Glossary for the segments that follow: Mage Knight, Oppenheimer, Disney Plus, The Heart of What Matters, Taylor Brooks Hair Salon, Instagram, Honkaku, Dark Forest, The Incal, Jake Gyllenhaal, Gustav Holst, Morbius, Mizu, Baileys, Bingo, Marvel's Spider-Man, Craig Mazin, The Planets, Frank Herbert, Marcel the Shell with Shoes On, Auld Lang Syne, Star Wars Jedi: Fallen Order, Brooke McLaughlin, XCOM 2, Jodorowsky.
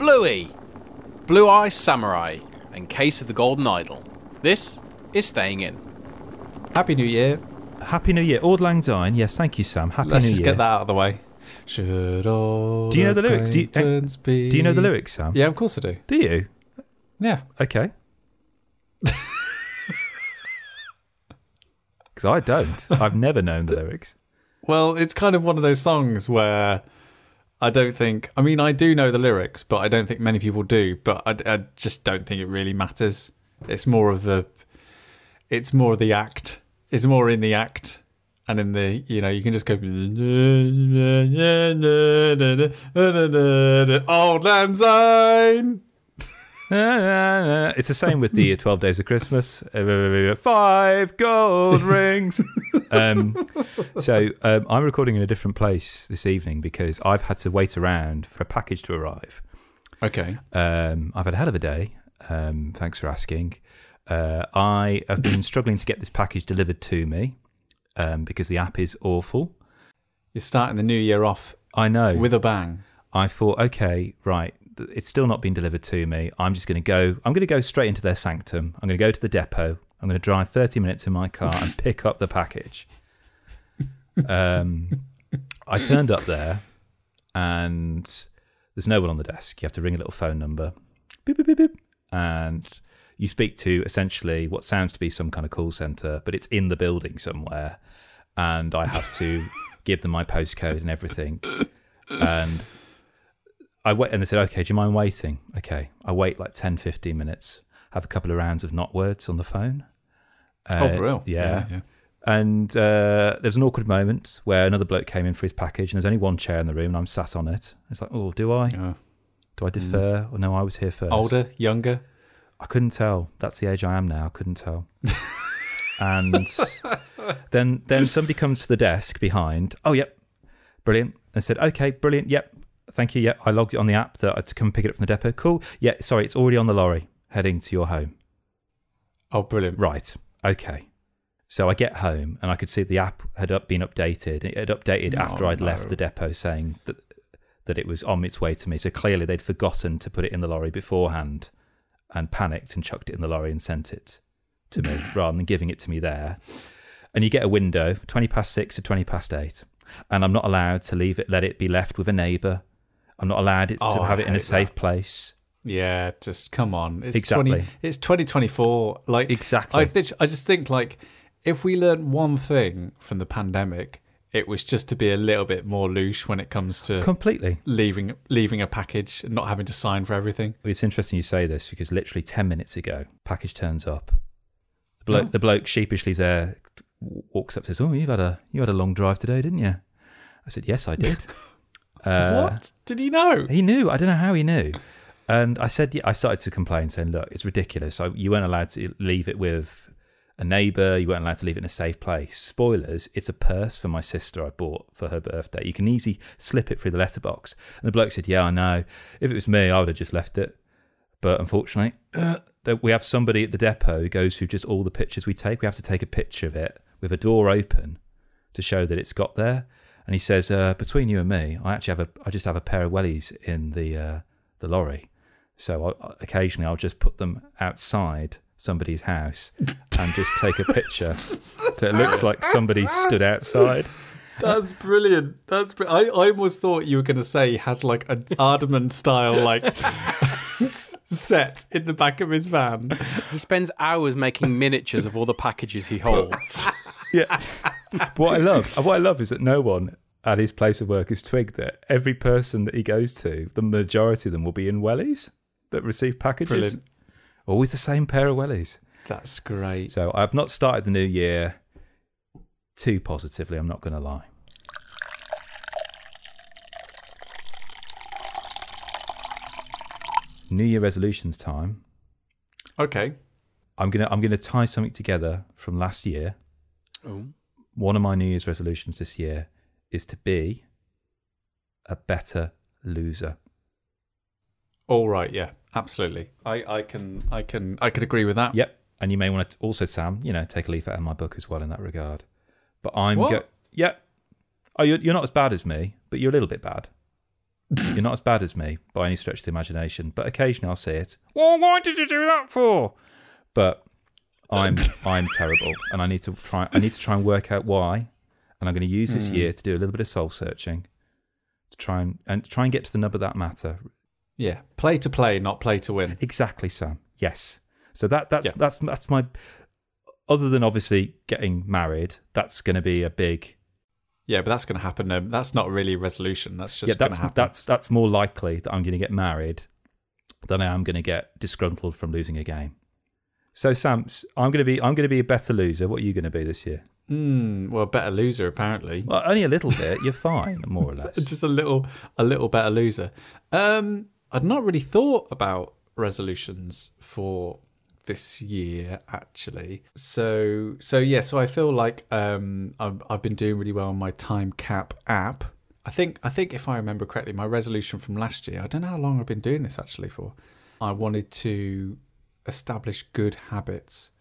Bluey, Blue Eyed Samurai, and Case of the Golden Idol. This is Staying In. Happy New Year. Happy New Year. Auld Lang Syne. Yes, thank you, Sam. Happy Let's New Year. Let's just get that out of the way. Should all do you know the lyrics? Do you know the lyrics, Sam? Yeah, of course I do. Do you? Yeah. Okay. Because I don't. I've never known the lyrics. Well, it's kind of one of those songs where I don't think... I mean, I do know the lyrics, but I don't think many people do. But I just don't think it really matters. It's more of the... It's more the act. It's more in the act. And in the, you know, you can just go... Auld Lang Syne! It's the same with the 12 Days of Christmas. 5 gold rings. So I'm recording in a different place this evening because I've had to wait around for a package to arrive. Okay. I've had a hell of a day. Thanks for asking. I have been struggling to get this package delivered to me because the app is awful. You're starting the new year off. I know. With a bang. I thought, okay, right, it's still not been delivered to me. I'm just going to go. I'm going to go straight into their sanctum. I'm going to go to the depot. I'm going to drive 30 minutes in my car and pick up the package. I turned up there and there's no one on the desk. You have to ring a little phone number. Beep, beep, beep, beep. And... You speak to essentially what sounds to be some kind of call centre, but it's in the building somewhere. And I have to give them my postcode and everything. And I wait, and they said, okay, do you mind waiting? Okay. I wait like 10, 15 minutes, have a couple of rounds of not words on the phone. Oh, brilliant. Yeah. And there's an awkward moment where another bloke came in for his package, and there's only one chair in the room, and I'm sat on it. It's like, oh, do I? Do I defer? Or no, I was here first. Older, younger? I couldn't tell. That's the age I am now. I couldn't tell. And then somebody comes to the desk behind. Oh, yep. Brilliant. And said, okay, brilliant. Yep. Thank you. Yep. I logged it on the app that I had to come pick it up from the depot. Cool. Yeah. Sorry. It's already on the lorry heading to your home. Oh, brilliant. Right. Okay. So I get home and I could see the app had been updated. It had updated after I'd left the depot saying that it was on its way to me. So clearly they'd forgotten to put it in the lorry beforehand. And panicked and chucked it in the lorry and sent it to me rather than giving it to me there. And you get a window, 6:20 to 8:20. And I'm not allowed to leave it, let it be left with a neighbour. I'm not allowed to have it in a safe place. Yeah, just come on. It's exactly. It's 2024. Like, exactly. I just think, like, if we learnt one thing from the pandemic, it was just to be a little bit more loose when it comes to completely leaving a package and not having to sign for everything. It's interesting you say this because literally 10 minutes ago, package turns up. The bloke sheepishly there walks up and says, oh, you had a long drive today, didn't you? I said, yes, I did. What? Did he know? He knew. I don't know how he knew. And I said, yeah, I started to complain saying, look, it's ridiculous. You weren't allowed to leave it with... a neighbour, you weren't allowed to leave it in a safe place. Spoilers, it's a purse for my sister I bought for her birthday. You can easily slip it through the letterbox. And the bloke said, yeah, I know. If it was me, I would have just left it. But unfortunately, we have somebody at the depot who goes through just all the pictures we take. We have to take a picture of it with a door open to show that it's got there. And he says, between you and me, I just have a pair of wellies in the lorry. So occasionally I'll just put them outside somebody's house and just take a picture so it looks like somebody stood outside. That's brilliant. I almost thought you were going to say he had like an Aardman style like set in the back of his van. He spends hours making miniatures of all the packages he holds. Yeah. What I love is that no one at his place of work has twigged that every person that he goes to, the majority of them will be in wellies that receive packages. Brilliant. Always the same pair of wellies. That's great. So I've not started the new year too positively, I'm not going to lie. New Year resolutions time. Okay. I'm going to tie something together from last year. Oh. One of my New Year's resolutions this year is to be a better loser. All right, yeah. Absolutely. I could agree with that. Yep. And you may want to also, Sam, you know, take a leaf out of my book as well in that regard. But I'm... What? Yeah. Oh, you're not as bad as me, but you're a little bit bad. You're not as bad as me by any stretch of the imagination, but occasionally I'll see it. Well, why did you do that for? But I'm terrible, and I need to try and work out why. And I'm going to use this year to do a little bit of soul searching to try and get to the nub of that matter. Yeah, play to play, not play to win. Exactly, Sam. Yes. So that's my. Other than obviously getting married, that's going to be a big. Yeah, but that's going to happen. That's not really a resolution. That's just going to happen. That's more likely that I'm going to get married than I am going to get disgruntled from losing a game. So, Sam, I'm going to be a better loser. What are you going to be this year? Well, better loser apparently. Well, only a little bit. You're fine, more or less. Just a little better loser. I'd not really thought about resolutions for this year actually. So I feel like I've been doing really well on my time cap app. I think if I remember correctly, my resolution from last year, I don't know how long I've been doing this actually for. I wanted to establish good habits.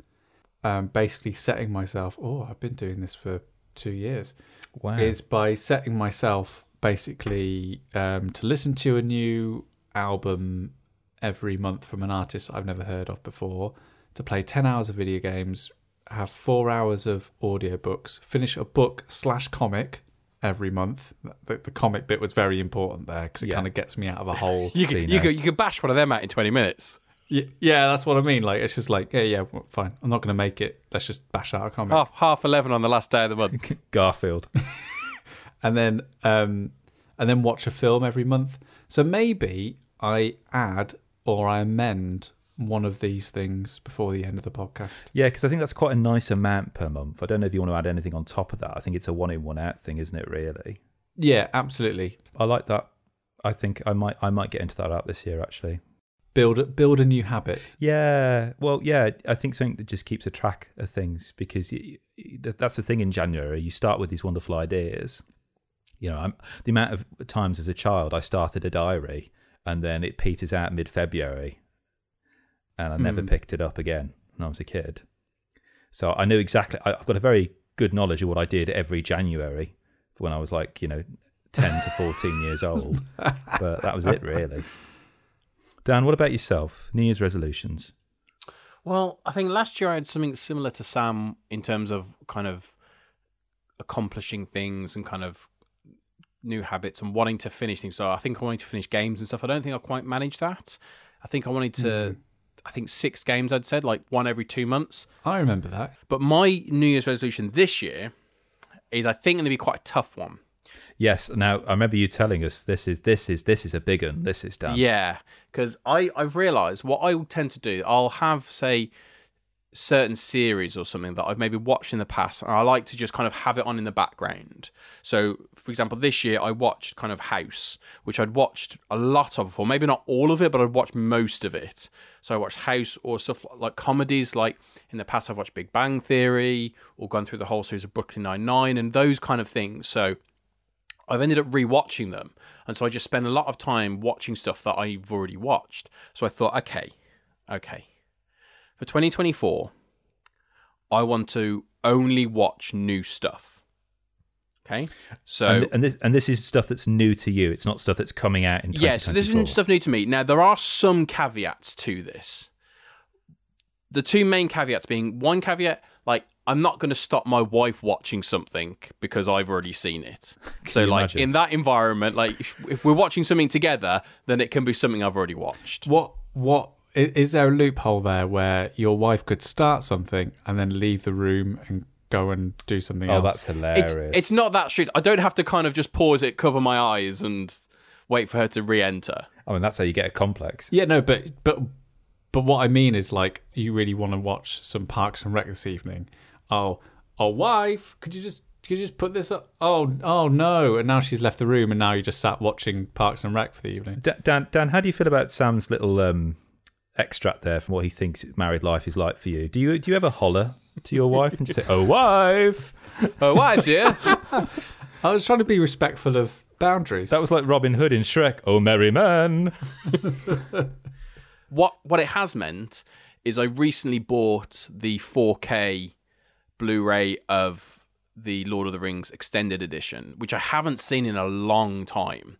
Basically setting myself, I've been doing this for 2 years. Wow. Is by setting myself basically to listen to a new album every month from an artist I've never heard of before, to play 10 hours of video games, have 4 hours of audiobooks, finish a book/comic every month. The comic bit was very important there because it kind of gets me out of a hole. you could bash one of them out in 20 minutes. Yeah, that's what I mean. Like, it's just like, yeah, fine. I'm not going to make it. Let's just bash out a comic. Half 11 on the last day of the month. Garfield. and then watch a film every month. So maybe I add or I amend one of these things before the end of the podcast. Yeah, because I think that's quite a nice amount per month. I don't know if you want to add anything on top of that. I think it's a one in, one out thing, isn't it, really? Yeah, absolutely. I like that. I think I might get into that out this year, actually. Build a new habit. Yeah. Well, yeah, I think something that just keeps a track of things, because that's the thing in January. You start with these wonderful ideas. You know, the amount of times as a child I started a diary and then it peters out mid-February and I never picked it up again when I was a kid. So I knew exactly. I've got a very good knowledge of what I did every January for when I was like, 10 to 14 years old. But that was it, really. Dan, what about yourself? New Year's resolutions? Well, I think last year I had something similar to Sam in terms of kind of accomplishing things and kind of new habits and wanting to finish things. So I think I wanted to finish games and stuff. I don't think I quite managed that. I think I wanted to, 6 games I'd said, like one every 2 months. I remember that. But my New Year's resolution this year is, I think, going to be quite a tough one. Yes. Now, I remember you telling us this is a big one. This is done. Yeah, because I've realised what I tend to do. I'll have, say, certain series or something that I've maybe watched in the past, and I like to just kind of have it on in the background. So, for example, this year I watched kind of House, which I'd watched a lot of before. Maybe not all of it, but I'd watched most of it. So I watched House or stuff like comedies. Like in the past I've watched Big Bang Theory or gone through the whole series of Brooklyn Nine-Nine and those kind of things. So I've ended up rewatching them. And so I just spend a lot of time watching stuff that I've already watched. So I thought, okay. For 2024, I want to only watch new stuff. Okay? So and this is stuff that's new to you. It's not stuff that's coming out in 2024. Yeah, so this isn't stuff new to me. Now, there are some caveats to this. The two main caveats being, one caveat, like, I'm not going to stop my wife watching something because I've already seen it. So, like, imagine? In that environment, like, if we're watching something together, then it can be something I've already watched. What is there a loophole there where your wife could start something and then leave the room and go and do something else? Oh, that's hilarious. It's not that strict. I don't have to kind of just pause it, cover my eyes, and wait for her to re-enter. I mean, that's how you get a complex. Yeah, no, but what I mean is, like, you really want to watch some Parks and Rec this evening. Oh, wife, could you just put this up? Oh no! And now she's left the room, and now you just sat watching Parks and Rec for the evening. Dan, how do you feel about Sam's little extract there from what he thinks married life is like for you? Do you ever holler to your wife and say, "Oh, wife, oh, wife, dear"? I was trying to be respectful of boundaries. That was like Robin Hood in Shrek. Oh, merry man! What it has meant is I recently bought the 4K. Blu-ray of the Lord of the Rings Extended Edition, which I haven't seen in a long time.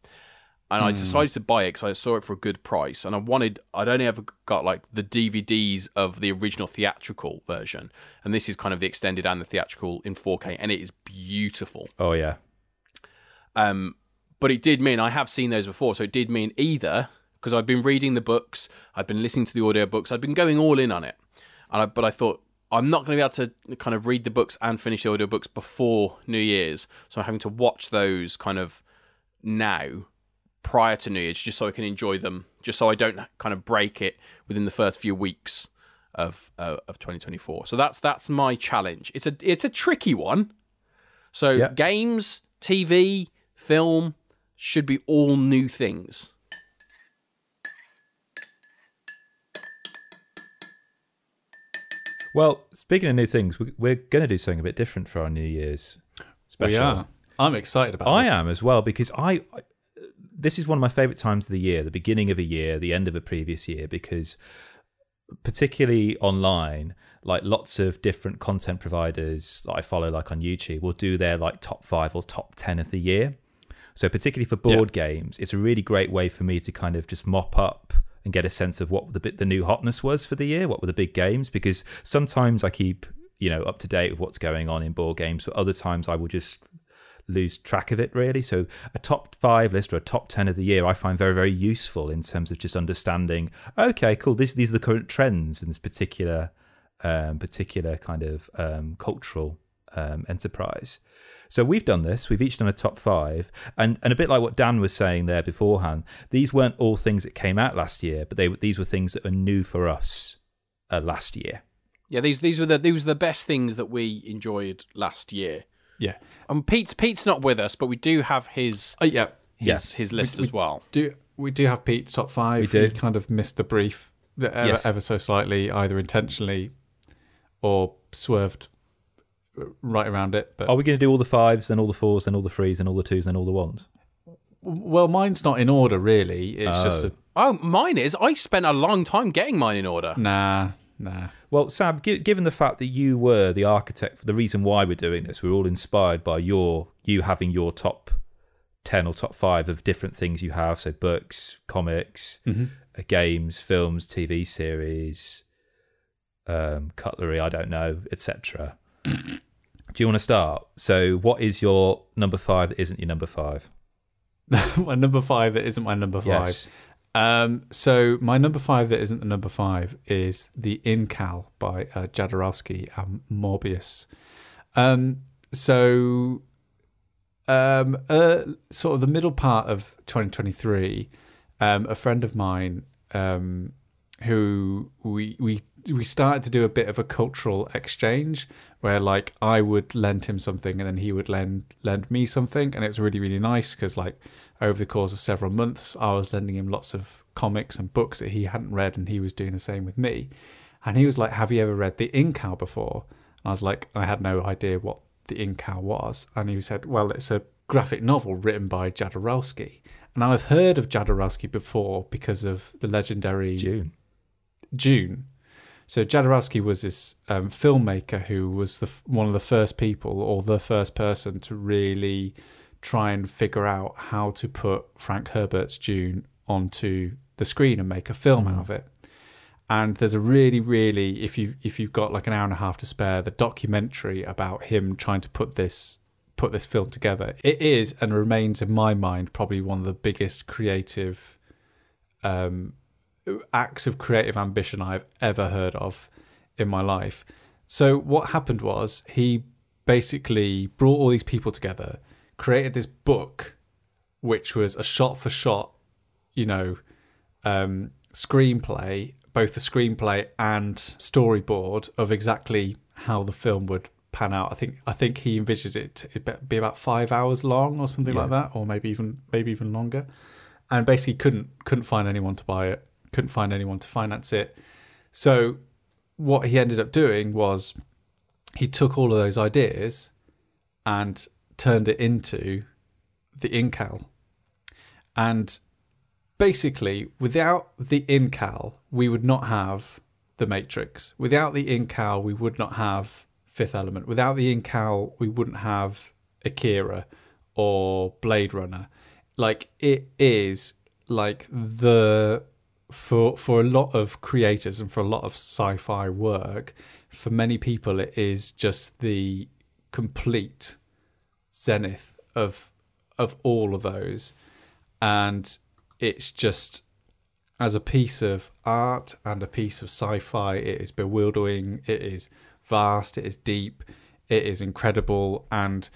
And I decided to buy it because I saw it for a good price. And I wanted, I'd only ever got like the DVDs of the original theatrical version. And this is kind of the extended and the theatrical in 4K. And it is beautiful. Oh, yeah. But it did mean, I have seen those before. So it did mean either, because I'd been reading the books, I'd been listening to the audiobooks, I'd been going all in on it. And but I thought, I'm not going to be able to kind of read the books and finish the audiobooks before New Year's. So I'm having to watch those kind of now, prior to New Year's, just so I can enjoy them, just so I don't kind of break it within the first few weeks of 2024. So that's my challenge. It's a tricky one. So yep. Games, TV, film should be all new things. Well, speaking of new things, we're going to do something a bit different for our New Year's special. We are. I'm excited about this. I am as well, because this is one of my favourite times of the year, the beginning of a year, the end of a previous year, because particularly online, like lots of different content providers that I follow, like on YouTube, will do their like top 5 or top 10 of the year. So particularly for board games, it's a really great way for me to kind of just mop up and get a sense of what the new hotness was for the year, what were the big games, because sometimes I keep, up to date with what's going on in board games, but other times I will just lose track of it, really. So a top 5 list or a top 10 of the year I find very, very useful in terms of just understanding, okay, cool, these are the current trends in this particular kind of cultural enterprise. So we've done this. We've each done a top 5. And a bit like what Dan was saying there beforehand, these weren't all things that came out last year, but these were things that are new for us last year. Yeah, these were the best things that we enjoyed last year. Yeah, and Pete's not with us, but we do have his his list as well. We do have Pete's top 5? We do. He kind of missed the brief ever so slightly, either intentionally or swerved right around it. But are we going to do all the 5s, then all the 4s, then all the 3s, then all the 2s, then all the 1s? Well, mine's not in order really. It's just mine is. I spent a long time getting mine in order. Nah. Well, Sam, given the fact that you were the architect for the reason why we're doing this, we're all inspired by you having your top 10 or top 5 of different things you have, so books, comics, games, films, TV series, cutlery, I don't know, etc. Do you want to start? So what is your number 5 that isn't your number 5? My number 5 that isn't my number 5. Yes. So my number 5 that isn't the number 5 is The Incal by Jodorowsky and Morbius. Sort of the middle part of 2023, a friend of mine who we started to do a bit of a cultural exchange where like I would lend him something and then he would lend me something, and it was really, really nice because like over the course of several months, I was lending him lots of comics and books that he hadn't read, and he was doing the same with me. And he was like, "Have you ever read The Incal before?" And I was like, I had no idea what The Incal was. And he said, "Well, it's a graphic novel written by Jodorowsky." And I've heard of Jodorowsky before because of the legendary Dune. So Jodorowsky was this filmmaker who was one of the first people, or the first person, to really try and figure out how to put Frank Herbert's Dune onto the screen and make a film out of it. And there's a really, really, if you've got like an hour and a half to spare, the documentary about him trying to put this film together. It is and remains in my mind probably one of the biggest creative acts of creative ambition I've ever heard of in my life. So what happened was he basically brought all these people together, created this book, which was a shot-for-shot, screenplay, both the screenplay and storyboard of exactly how the film would pan out. I think he envisions it'd be about 5 hours long or something like that, or maybe even longer. And basically, couldn't find anyone to buy it, couldn't find anyone to finance it. So what he ended up doing was he took all of those ideas and turned it into The Incal. And basically, without The Incal, we would not have The Matrix. Without The Incal, we would not have Fifth Element. Without The Incal, we wouldn't have Akira or Blade Runner. like it is like the for a lot of creators and for a lot of sci-fi work, for many people it is just the complete zenith of all of those, and it's just as a piece of art and a piece of sci-fi, it is bewildering, it is vast, it is deep, it is incredible, and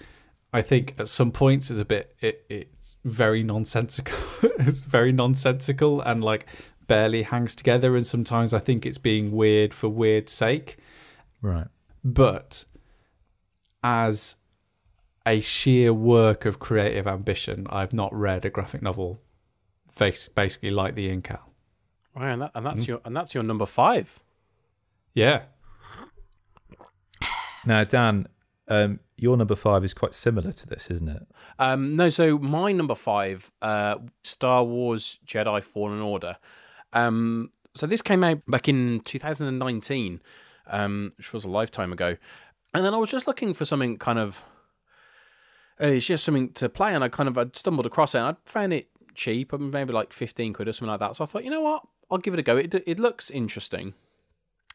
I think at some points it's a bit it's very nonsensical. It's very nonsensical and like barely hangs together, and sometimes I think it's being weird for weird's sake. Right. But as a sheer work of creative ambition, I've not read a graphic novel basically like The Incal. Wow, and that's your number 5. Yeah. Now, Dan, your number 5 is quite similar to this, isn't it? No, so my number 5, Star Wars Jedi: Fallen Order. So this came out back in 2019, which was a lifetime ago. And then I was just looking for something kind of... it's just something to play, and I stumbled across it, and I found it cheap, maybe like 15 quid or something like that. So I thought, you know what? I'll give it a go. It looks interesting.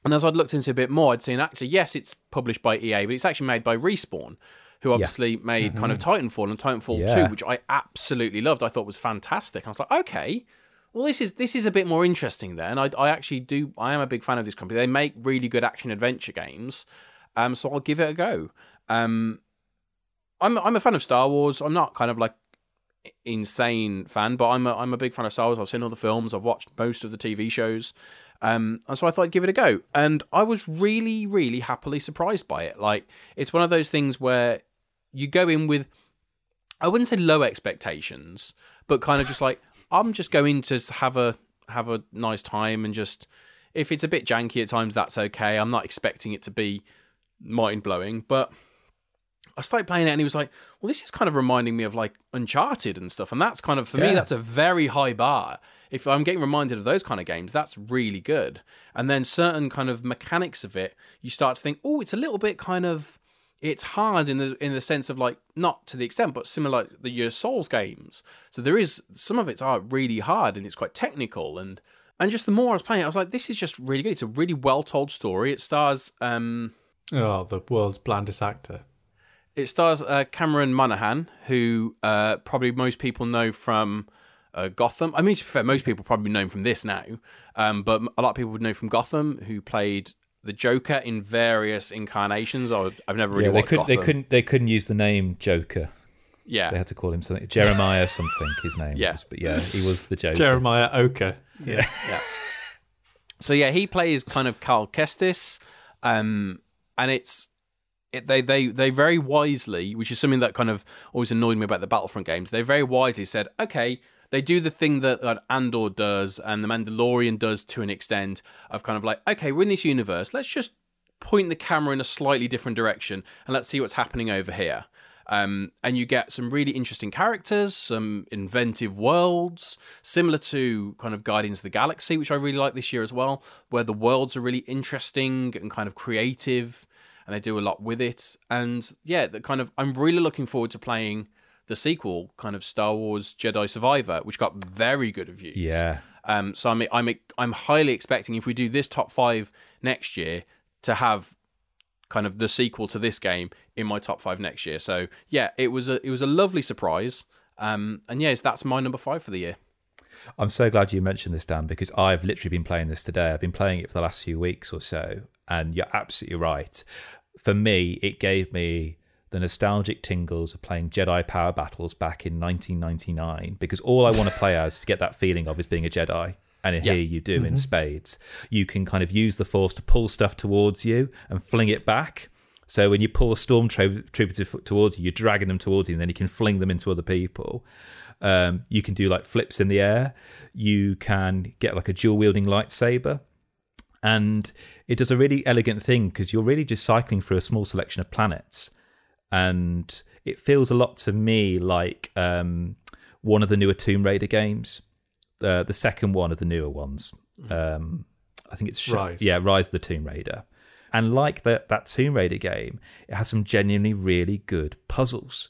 And as I'd looked into a bit more, I'd seen actually, yes, it's published by EA, but it's actually made by Respawn, who obviously made kind of Titanfall and Titanfall 2, which I absolutely loved. I thought was fantastic. I was like, okay, well, this is a bit more interesting there. And I am a big fan of this company. They make really good action adventure games. So I'll give it a go. I'm a fan of Star Wars. I'm not kind of like insane fan, but I'm a big fan of Star Wars. I've seen all the films. I've watched most of the TV shows. And so I thought I'd give it a go. And I was really, really happily surprised by it. Like, it's one of those things where you go in with, I wouldn't say low expectations, but kind of just like, I'm just going to have a nice time, and just, if it's a bit janky at times, that's okay. I'm not expecting it to be mind-blowing, but I started playing it and he was like, well, this is kind of reminding me of like Uncharted and stuff. And that's kind of, for me, that's a very high bar. If I'm getting reminded of those kind of games, that's really good. And then certain kind of mechanics of it, you start to think, oh, it's a little bit kind of, it's hard in the sense of like, not to the extent, but similar like your Souls games. So there is, some of it's are really hard and it's quite technical. And just the more I was playing it, I was like, this is just really good. It's a really well-told story. It stars... the world's blandest actor. It stars Cameron Monaghan, who probably most people know from Gotham. I mean, to be fair, most people probably know him from this now, but a lot of people would know from Gotham, who played the Joker in various incarnations. I've never really watched Gotham. They couldn't use the name Joker. Yeah, they had to call him something. Jeremiah something. His name. Yeah, was, but yeah, he was the Joker. Jeremiah Oker. Yeah. So yeah, he plays kind of Cal Kestis, and it's. They very wisely, which is something that kind of always annoyed me about the Battlefront games, they very wisely said, okay, they do the thing that Andor does and The Mandalorian does to an extent of kind of like, okay, we're in this universe, let's just point the camera in a slightly different direction and let's see what's happening over here. And you get some really interesting characters, some inventive worlds, similar to kind of Guardians of the Galaxy, which I really like this year as well, where the worlds are really interesting and kind of creative, and they do a lot with it. And yeah, the kind of, I'm really looking forward to playing the sequel, kind of Star Wars Jedi Survivor, which got very good reviews. Yeah. So I'm highly expecting, if we do this top 5 next year, to have kind of the sequel to this game in my top 5 next year. So yeah, it was a lovely surprise. And yeah, that's my number 5 for the year. I'm so glad you mentioned this, Dan, because I've literally been playing this today. I've been playing it for the last few weeks or so, and you're absolutely right. For me, it gave me the nostalgic tingles of playing Jedi Power Battles back in 1999, because all I want to play as, to get that feeling of, is being a Jedi. And here you do in spades. You can kind of use the Force to pull stuff towards you and fling it back. So when you pull a stormtrooper towards you, you're dragging them towards you, and then you can fling them into other people. You can do like flips in the air. You can get like a dual-wielding lightsaber. And it does a really elegant thing, because you're really just cycling through a small selection of planets. And it feels a lot to me like one of the newer Tomb Raider games, the second one of the newer ones. I think it's Rise. Yeah, Rise of the Tomb Raider. And like that Tomb Raider game, it has some genuinely really good puzzles.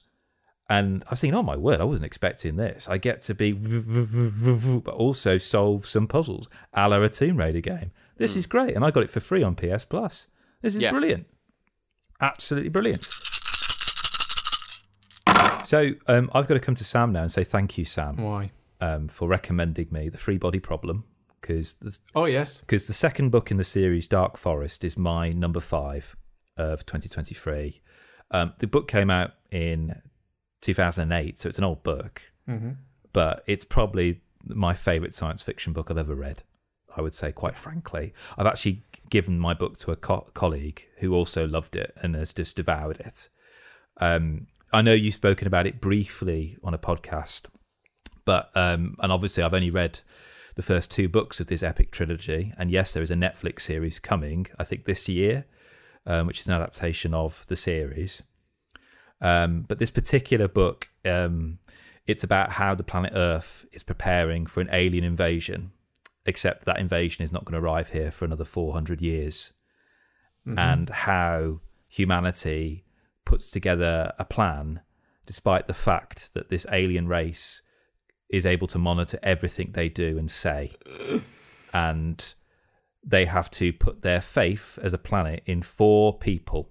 And I was thinking, oh my word, I wasn't expecting this. I get to be, but also solve some puzzles, a la a Tomb Raider game. This is great. And I got it for free on PS Plus. This is brilliant. Absolutely brilliant. So I've got to come to Sam now and say thank you, Sam. Why? For recommending me The Free Body Problem. Because the second book in the series, Dark Forest, is my number 5 of 2023. The book came out in 2008, so it's an old book, but it's probably my favourite science fiction book I've ever read, I would say, quite frankly. I've actually given my book to a colleague who also loved it and has just devoured it. I know you've spoken about it briefly on a podcast, but and obviously I've only read the first 2 books of this epic trilogy, and yes, there is a Netflix series coming, I think this year, which is an adaptation of the series. But this particular book, it's about how the planet Earth is preparing for an alien invasion, except that invasion is not going to arrive here for another 400 years, and how humanity puts together a plan, despite the fact that this alien race is able to monitor everything they do and say, and they have to put their faith as a planet in 4 people.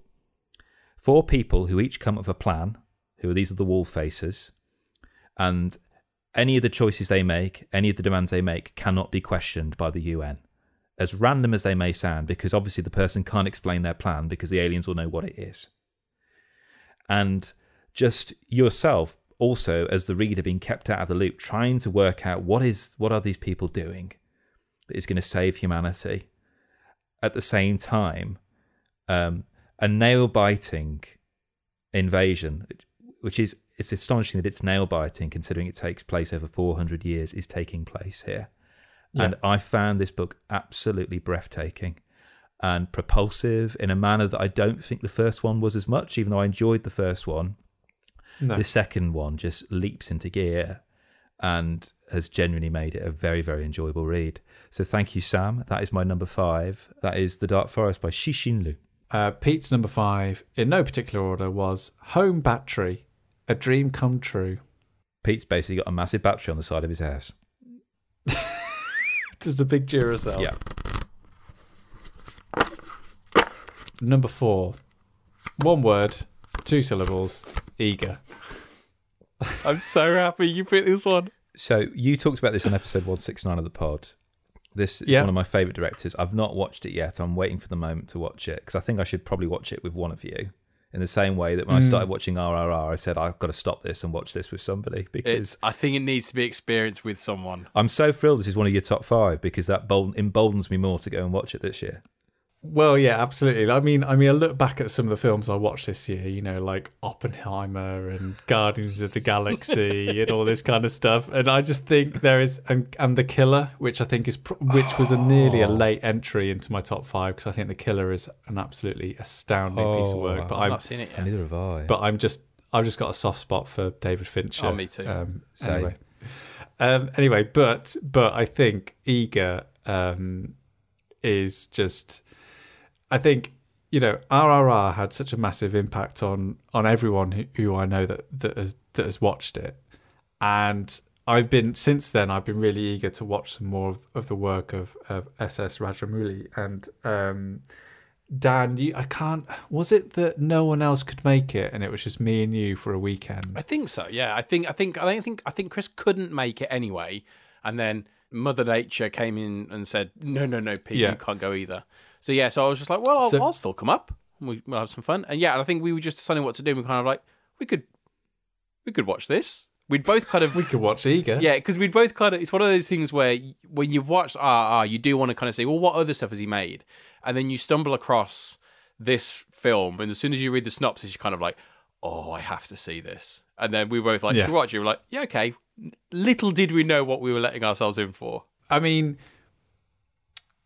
4 people who each come up with a plan, these are the wall facers, and any of the choices they make, any of the demands they make, cannot be questioned by the UN. As random as they may sound, because obviously the person can't explain their plan because the aliens will know what it is. And just yourself also, as the reader, being kept out of the loop, trying to work out what are these people doing that is going to save humanity. At the same time, a nail-biting invasion, which is, it's astonishing that it's nail-biting considering it takes place over 400 years, is taking place here. Yeah. And I found this book absolutely breathtaking and propulsive in a manner that I don't think the first one was as much, even though I enjoyed the first one. No. The second one just leaps into gear and has genuinely made it a very, very enjoyable read. So thank you, Sam. That is my number 5. That is The Dark Forest by Shishin Lu. Pete's number 5, in no particular order, was Home Battery, A Dream Come True. Pete's basically got a massive battery on the side of his house. Just a big Duracell. Yeah. Number 4, 1 word, 2 syllables, Eega. I'm so happy you picked this one. So you talked about this on episode 169 of the pod. This is one of my favourite directors. I've not watched it yet. I'm waiting for the moment to watch it because I think I should probably watch it with one of you. In the same way that when I started watching RRR, I said, I've got to stop this and watch this with somebody. Because I think it needs to be experienced with someone. I'm so thrilled this is one of your top 5 because that emboldens me more to go and watch it this year. Well, yeah, absolutely. I mean, I look back at some of the films I watched this year, you know, like Oppenheimer and Guardians of the Galaxy and all this kind of stuff. And I just think there is, and The Killer, which I think is, which was nearly a late entry into my top 5, because I think The Killer is an absolutely astounding piece of work. But I've not seen it yet. Neither have I. But I've just got a soft spot for David Fincher. Oh, me too. Anyway, but I think Eega is just. I think, you know, RRR had such a massive impact on everyone who I know that has watched it. And since then, I've been really eager to watch some more of the work of S.S. Rajamouli. And Dan, was it that no one else could make it and it was just me and you for a weekend? I think so, yeah. I think Chris couldn't make it anyway. And then Mother Nature came in and said, no, Pete, you can't go either. So, yeah, so I was just like, well, I'll still come up. We'll have some fun. And, yeah, and I think we were just deciding what to do. And we kind of like, we could watch this. We'd both kind of... we could watch Eega. Yeah, because we'd both kind of... It's one of those things where when you've watched RRR, you do want to kind of say, well, what other stuff has he made? And then you stumble across this film. And as soon as you read the synopsis, you're kind of like, oh, I have to see this. And then we were both like, should we watch it? We were like, yeah, okay. Little did we know what we were letting ourselves in for. I mean...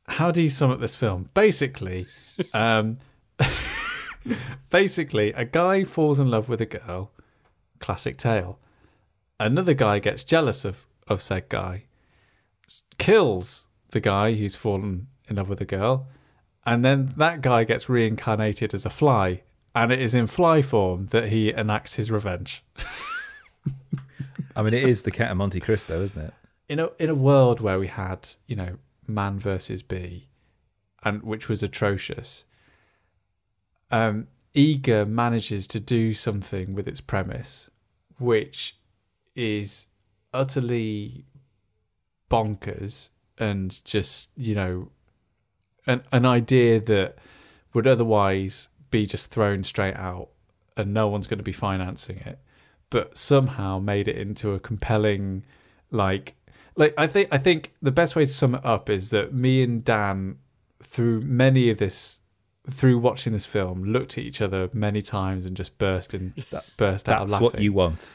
how do you sum up this film? Basically, a guy falls in love with a girl, classic tale. Another guy gets jealous of said guy, kills the guy who's fallen in love with a girl, and then that guy gets reincarnated as a fly, and it is in fly form that he enacts his revenge. I mean, it is the Cat of Monte Cristo, isn't it? In a world where we had, you know, Man versus Bee, and which was atrocious, Eega manages to do something with its premise, which is utterly bonkers and just, you know, an idea that would otherwise be just thrown straight out and no one's going to be financing it, but somehow made it into a compelling, like I think the best way to sum it up is that me and Dan, through watching this film, looked at each other many times and just burst out of laughing. That's what you want.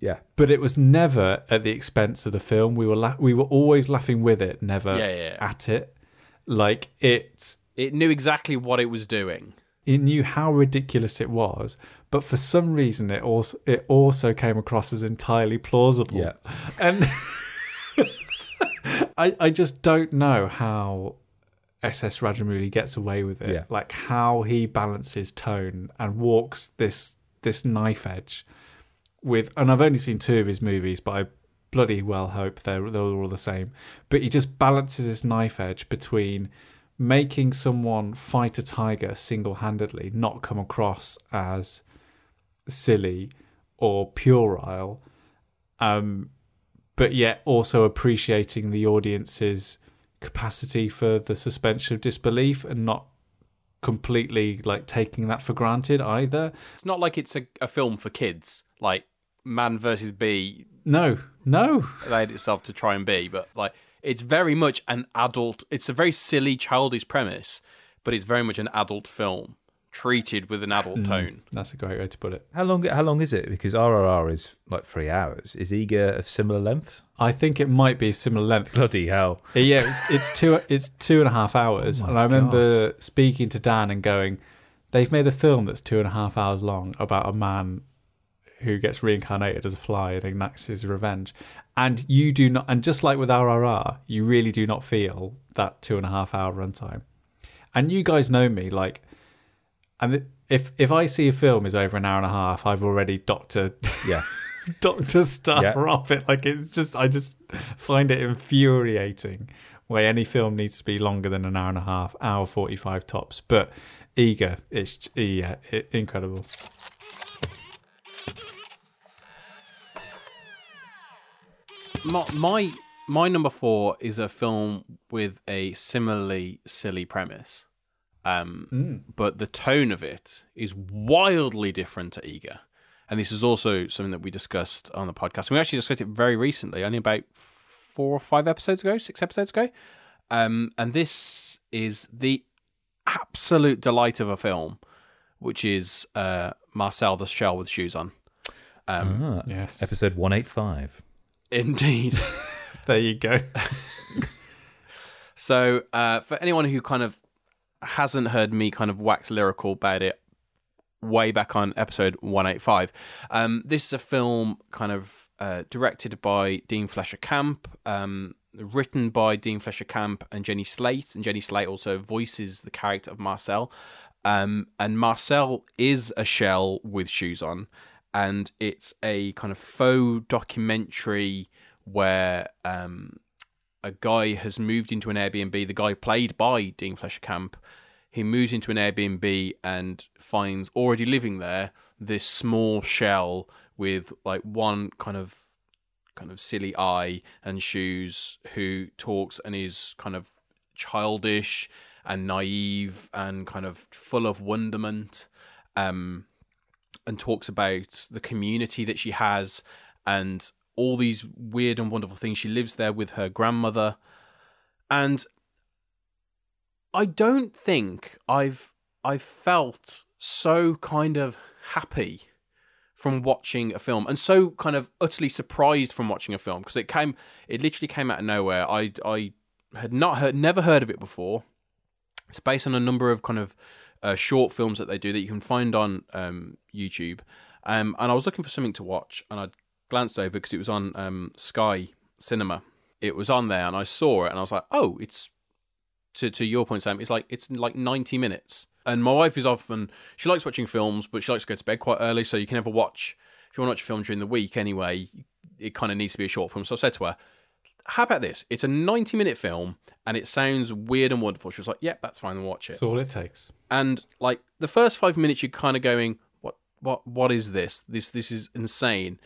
Yeah. But it was never at the expense of the film. We were always laughing with it, never at it. Like, it knew exactly what it was doing. It knew how ridiculous it was, but for some reason it also came across as entirely plausible. Yeah. And I just don't know how S.S. Rajamouli gets away with it. Yeah. Like, how he balances tone and walks this knife edge with, and I've only seen two of his movies, but I bloody well hope they're all the same. But he just balances his knife edge between making someone fight a tiger single-handedly not come across as silly or puerile, but yet also appreciating the audience's capacity for the suspension of disbelief and not completely like taking that for granted either. It's not like it's a film for kids, like Man versus Bee. No. Allowed itself to try and be, but like it's very much an adult. It's a very silly, childish premise, but it's very much an adult film treated with an adult tone. That's a great way to put it. How long is it? Because RRR is like 3 hours. Is Eega of similar length? I think it might be similar length. Bloody hell! Yeah, it's 2.5 hours. Oh, and I remember speaking to Dan and going, "They've made a film that's 2.5 hours long about a man who gets reincarnated as a fly and enacts his revenge." And you do not, and just like with RRR, you really do not feel that 2.5 hour runtime. And you guys know me, like, and if I see a film is over an hour and a half, I've already Dr. Star off it. Like, it's just, I just find it infuriating where any film needs to be longer than an hour and a half, hour 45 tops. But Eega, it's incredible. My number four is a film with a similarly silly premise. But the tone of it is wildly different to Eega. And this is also something that we discussed on the podcast. And we actually discussed it very recently, only about 6 episodes ago. And this is the absolute delight of a film, which is Marcel the Shell with Shoes On. Yes. Episode 185. Indeed. There you go. So for anyone who kind of hasn't heard me kind of wax lyrical about it way back on episode 185. This is a film kind of directed by Dean Fleischer Camp, written by Dean Fleischer Camp and Jenny Slate. And Jenny Slate also voices the character of Marcel. And Marcel is a shell with shoes on. And it's a kind of faux documentary where a guy has moved into an Airbnb. The guy played by Dean Fleischer Camp. He moves into an Airbnb and finds already living there this small shell with like one kind of silly eye and shoes, who talks and is kind of childish and naive and kind of full of wonderment, and talks about the community that she has and all these weird and wonderful things. She lives there with her grandmother. And I don't think I've felt so kind of happy from watching a film, and so kind of utterly surprised from watching a film, because it literally came out of nowhere. I had never heard of it before. It's based on a number of kind of short films that they do that you can find on YouTube. And I was looking for something to watch, and I glanced over because it was on Sky Cinema. It was on there, and I saw it, and I was like, oh, it's. To your point, Sam, it's like 90 minutes. And my wife is often, she likes watching films, but she likes to go to bed quite early, so you can never watch, if you want to watch a film during the week anyway, it kind of needs to be a short film. So I said to her, how about this? It's a 90-minute film and it sounds weird and wonderful. She was like, yeah, that's fine, and watch it. That's all it takes. And like the first 5 minutes, you're kind of going, what is this? This is insane.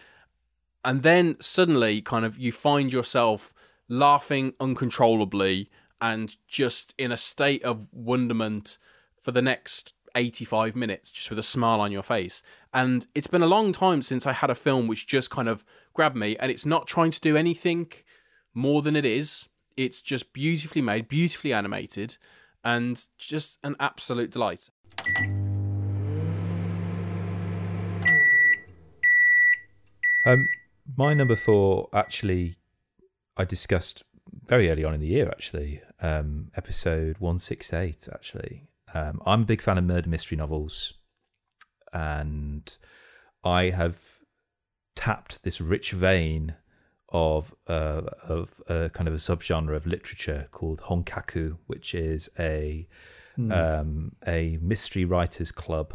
And then suddenly kind of you find yourself laughing uncontrollably and just in a state of wonderment for the next 85 minutes, just with a smile on your face. And it's been a long time since I had a film which just kind of grabbed me, and it's not trying to do anything more than it is. It's just beautifully made, beautifully animated, and just an absolute delight. My number four, actually, I discussed very early on in the year, actually, episode 168, actually. I'm a big fan of murder mystery novels, and I have tapped this rich vein of kind of a subgenre of literature called honkaku, which is a mystery writers club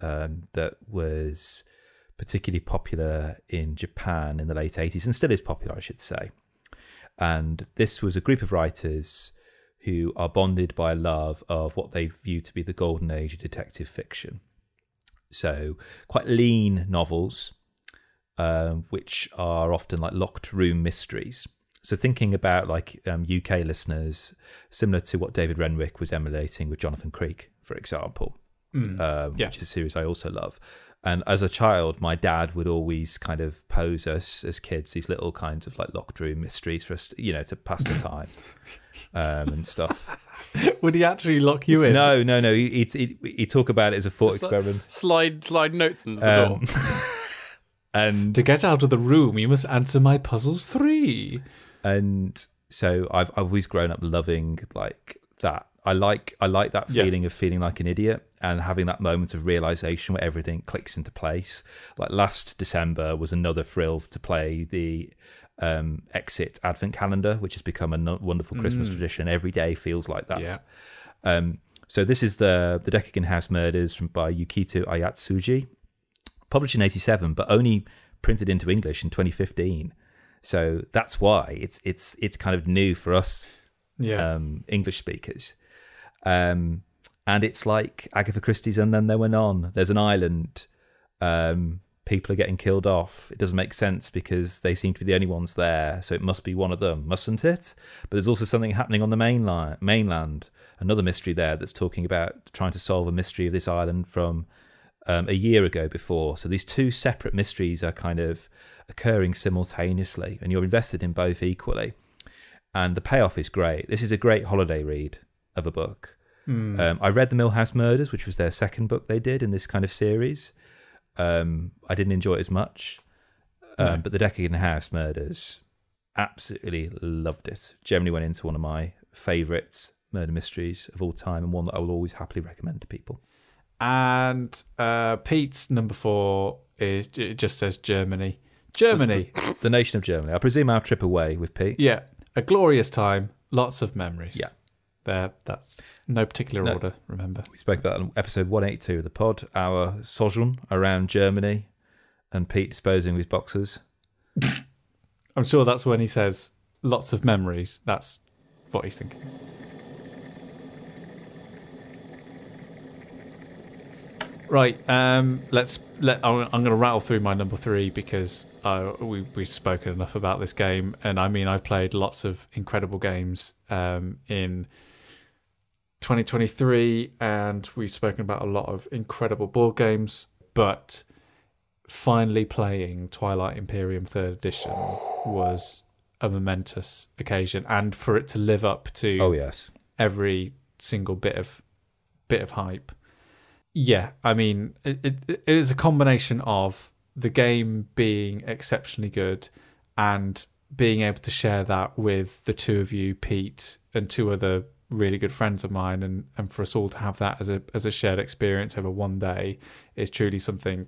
that was particularly popular in Japan in the late 80s, and still is popular, I should say. And this was a group of writers who are bonded by a love of what they view to be the golden age of detective fiction. So quite lean novels, which are often like locked room mysteries. So thinking about like UK listeners, similar to what David Renwick was emulating with Jonathan Creek, for example, which is a series I also love. And as a child, my dad would always kind of pose us as kids these little kinds of like locked room mysteries for us, you know, to pass the time and stuff. Would he actually lock you in? No. He'd talk about it as a thought experiment. Like slide notes into the door. And to get out of the room, you must answer my puzzles 3. And so I've always grown up loving like that. I like that feeling of feeling like an idiot and having that moment of realization where everything clicks into place. Like last December was another thrill to play the Exit Advent Calendar, which has become a wonderful Christmas tradition. Every day feels like that. Yeah. So this is the Decagon House Murders by Yukito Ayatsuji, published in 1987, but only printed into English in 2015. So that's why it's kind of new for us English speakers. And it's like Agatha Christie's And Then There Went On. There's an island. People are getting killed off. It doesn't make sense because they seem to be the only ones there, so it must be one of them, mustn't it? But there's also something happening on the mainland. Another mystery there that's talking about trying to solve a mystery of this island from a year ago before. So these two separate mysteries are kind of occurring simultaneously, and you're invested in both equally. And the payoff is great. This is a great holiday read of a book. I read The Millhouse Murders, which was their second book they did in this kind of series. I didn't enjoy it as much, but The Decagon House Murders, absolutely loved it. Generally went into one of my favourite murder mysteries of all time, and one that I will always happily recommend to people. And Pete's number four is, it just says Germany. Germany. The nation of Germany. I presume our trip away with Pete. Yeah. A glorious time. Lots of memories. Yeah. There, that's no particular order, remember. We spoke about in episode 182 of the pod, our sojourn around Germany and Pete disposing of his boxes. I'm sure that's when he says lots of memories. That's what he's thinking. Right, I'm going to rattle through my number three because we've spoken enough about this game. And I mean, I've played lots of incredible games in 2023, and we've spoken about a lot of incredible board games, but finally playing Twilight Imperium 3rd Edition was a momentous occasion, and for it to live up to every single bit of hype. Yeah, I mean, it is a combination of the game being exceptionally good and being able to share that with the two of you, Pete, and two other really good friends of mine, and for us all to have that as a shared experience over one day is truly something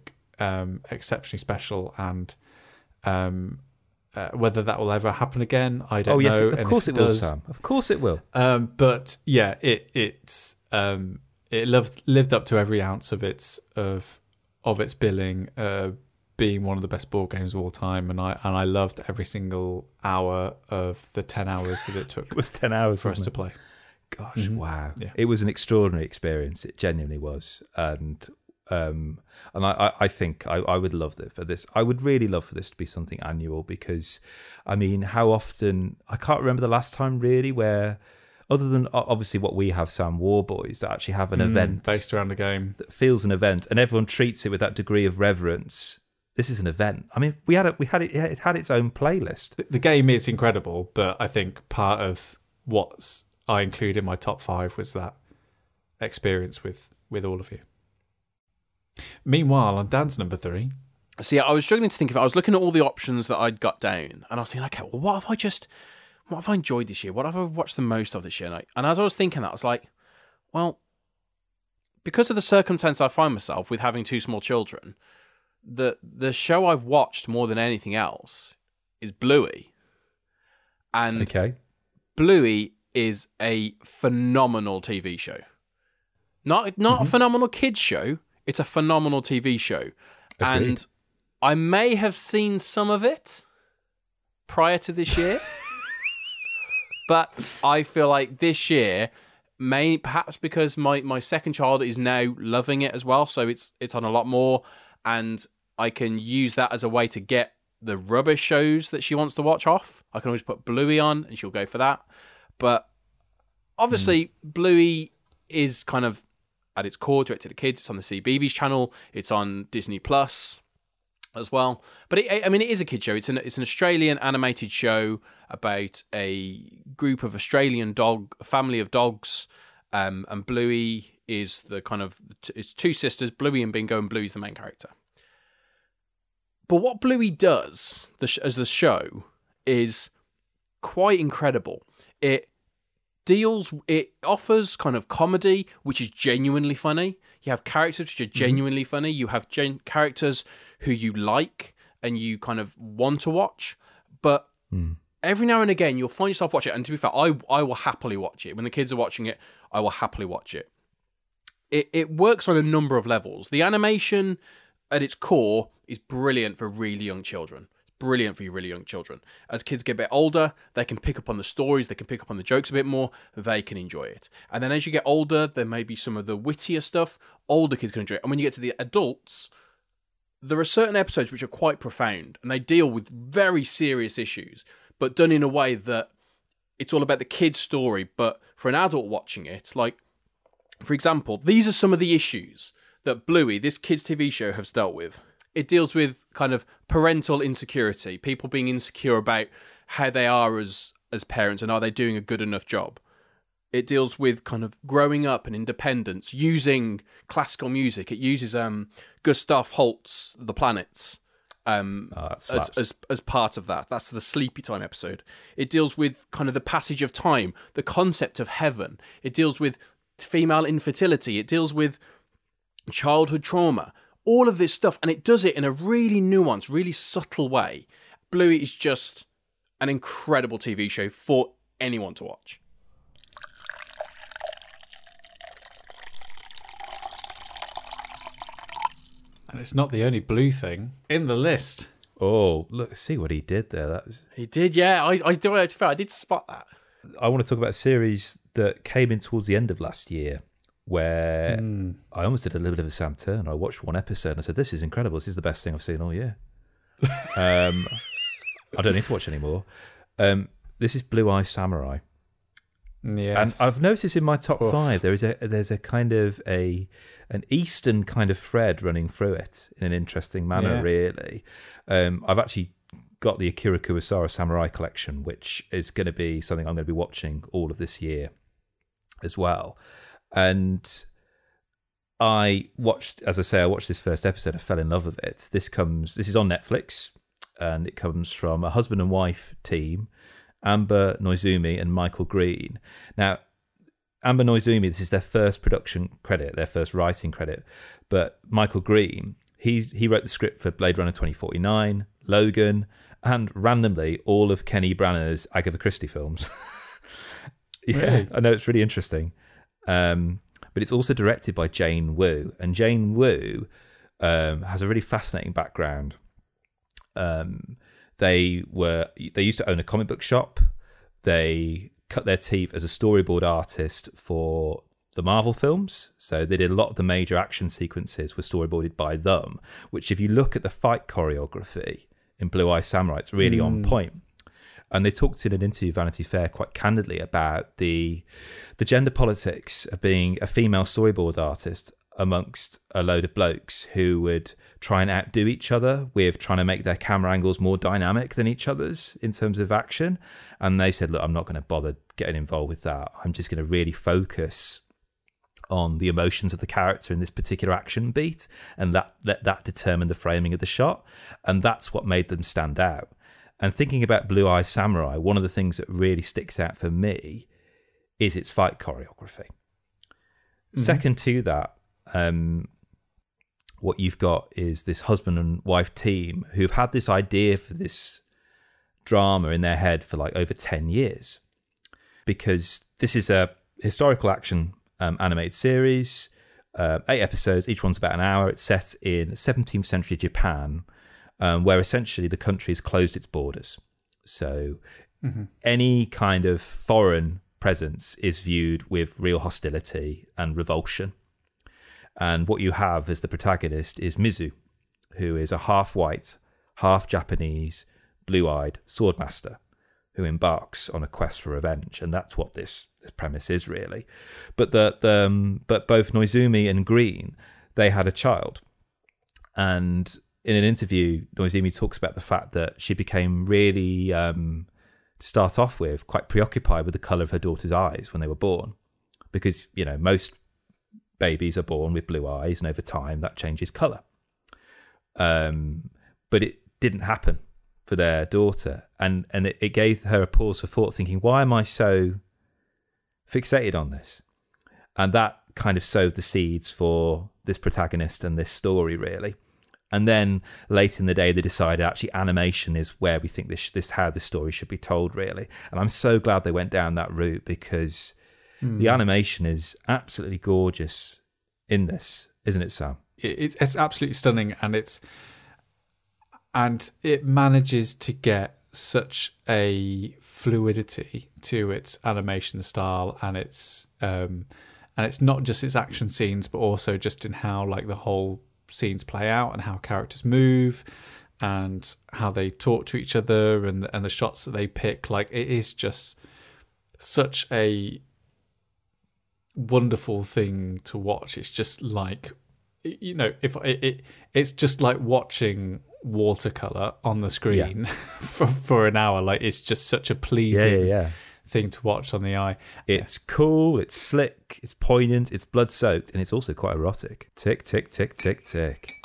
exceptionally special. And whether that will ever happen again, I don't know. Oh yes, of course it will, Sam. Of course it will. But yeah, it's. It lived up to every ounce of its billing, being one of the best board games of all time, and I loved every single hour of the 10 hours that it took. It was 10 hours for us to play. Gosh, wow. Yeah. It was an extraordinary experience. It genuinely was. And I think I would love that for this. I would really love for this to be something annual, because, I mean, how often... I can't remember the last time, really, where... Other than obviously what we have, Sam, War Boys, that actually have an event based around a game that feels an event, and everyone treats it with that degree of reverence. This is an event. I mean, it had its own playlist. The game is incredible, but I think part of what I include in my top 5 was that experience with all of you. Meanwhile, on Dan's number 3. See, I was struggling to think of it. I was looking at all the options that I'd got down, and I was thinking, okay, well, what have I enjoyed this year? What have I watched the most of this year? And as I was thinking that, I was like, well, because of the circumstance I find myself with having 2 small children, the show I've watched more than anything else is Bluey. And Bluey is a phenomenal TV show. Not a phenomenal kids show. It's a phenomenal TV show. Agreed. And I may have seen some of it prior to this year. But I feel like this year, perhaps because my second child is now loving it as well, so it's on a lot more, and I can use that as a way to get the rubbish shows that she wants to watch off. I can always put Bluey on, and she'll go for that. But obviously, Bluey is kind of, at its core, directed at kids. It's on the CBeebies channel. It's on Disney Plus as well. But it is a kid show. It's an Australian animated show about a group of a family of dogs, and Bluey is the kind of, it's 2 sisters, Bluey and Bingo, and Bluey's the main character. But what Bluey does as the show is quite incredible. It offers kind of comedy, which is genuinely funny. You have characters which are genuinely funny. You have characters who you like and you kind of want to watch. But every now and again, you'll find yourself watching it. And to be fair, I will happily watch it. When the kids are watching it, I will happily watch it. It works on a number of levels. The animation at its core is brilliant for really young children. Brilliant for your really young children. As kids get a bit older, they can pick up on the stories, they can pick up on the jokes a bit more, they can enjoy it. And then as you get older, there may be some of the wittier stuff, older kids can enjoy it. And when you get to the adults, there are certain episodes which are quite profound, and they deal with very serious issues, but done in a way that it's all about the kid's story, but for an adult watching it, like, for example, these are some of the issues that Bluey, this kids' TV show, has dealt with. It deals with kind of parental insecurity, people being insecure about how they are as parents and are they doing a good enough job. It deals with kind of growing up and independence, using classical music. It uses Gustav Holst's The Planets as part of that. That's the Sleepy Time episode. It deals with kind of the passage of time, the concept of heaven. It deals with female infertility. It deals with childhood trauma. All of this stuff, and it does it in a really nuanced, really subtle way. Bluey is just an incredible TV show for anyone to watch. And it's not the only Bluey thing in the list. Oh, look, see what he did there. He did, yeah. I did spot that. I want to talk about a series that came in towards the end of last year, where I almost did a little bit of a Sam Turner. I watched one episode and I said, this is incredible. This is the best thing I've seen all year. I don't need to watch anymore. This is Blue Eyed Samurai. Yes. And I've noticed in my top 5, there's a kind of an Eastern kind of thread running through it in an interesting manner, really. I've actually got the Akira Kurosawa Samurai collection, which is going to be something I'm going to be watching all of this year as well. And I watched this first episode. I fell in love with it. This is on Netflix, and it comes from a husband and wife team, Amber Noizumi and Michael Green. Now, Amber Noizumi, this is their first production credit, their first writing credit. But Michael Green, he wrote the script for Blade Runner 2049, Logan, and randomly all of Kenny Branagh's Agatha Christie films. Yeah, really? I know, it's really interesting. But it's also directed by Jane Wu, and Jane Wu has a really fascinating background. They used to own a comic book shop. They cut their teeth as a storyboard artist for the Marvel films. So they did a lot of the major action sequences were storyboarded by them, which if you look at the fight choreography in Blue Eyed Samurai, it's really on point. And they talked in an interview with Vanity Fair quite candidly about the gender politics of being a female storyboard artist amongst a load of blokes who would try and outdo each other with trying to make their camera angles more dynamic than each other's in terms of action. And they said, look, I'm not going to bother getting involved with that. I'm just going to really focus on the emotions of the character in this particular action beat and that let that determine the framing of the shot. And that's what made them stand out. And thinking about Blue Eyed Samurai, one of the things that really sticks out for me is its fight choreography. Mm-hmm. Second to that, what you've got is this husband and wife team who've had this idea for this drama in their head for like over 10 years, because this is a historical action animated series, 8 episodes, each one's about an hour. It's set in 17th century Japan, where essentially the country has closed its borders. So any kind of foreign presence is viewed with real hostility and revulsion. And what you have as the protagonist is Mizu, who is a half-white, half-Japanese, blue-eyed swordmaster who embarks on a quest for revenge. And that's what this premise is, really. But but both Noizumi and Green, they had a child. And in an interview, Noizumi talks about the fact that she became really, to start off with, quite preoccupied with the colour of her daughter's eyes when they were born. Because, you know, most babies are born with blue eyes, and over time that changes colour. But it didn't happen for their daughter. And it gave her a pause for thought, thinking, why am I so fixated on this? And that kind of sowed the seeds for this protagonist and this story, really. And then late in the day, they decided actually animation is where we think this how the story should be told, really. And I'm so glad they went down that route, because the animation is absolutely gorgeous in this, isn't it, Sam? It's absolutely stunning, and it manages to get such a fluidity to its animation style and it's not just its action scenes, but also just in how like the whole scenes play out and how characters move and how they talk to each other and the shots that they pick. Like, it is just such a wonderful thing to watch. It's just like, you know, it's just like watching watercolor on the screen for an hour. Like, it's just such a pleasing thing to watch on the eye. It's cool, it's slick, it's poignant, it's blood soaked, and it's also quite erotic. Tick, tick, tick, tick, tick.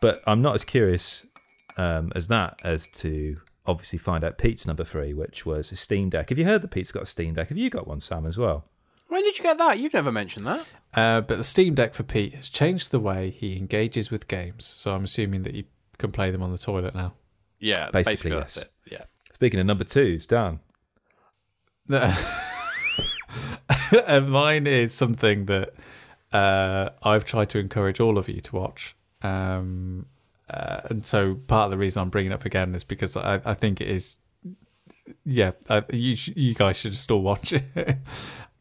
But I'm not as curious as that, as to obviously find out Pete's number 3, which was a Steam Deck. Have you heard that Pete's got a Steam Deck? Have you got one, Sam, as well? When did you get that? You've never mentioned that. But the Steam Deck for Pete has changed the way he engages with games, so I'm assuming that you can play them on the toilet now. Yeah, basically yes. That's it. Yeah. Speaking of number 2s, Dan. Mine is something that I've tried to encourage all of you to watch. And so part of the reason I'm bringing it up again is because I think it is, you guys should just all watch it.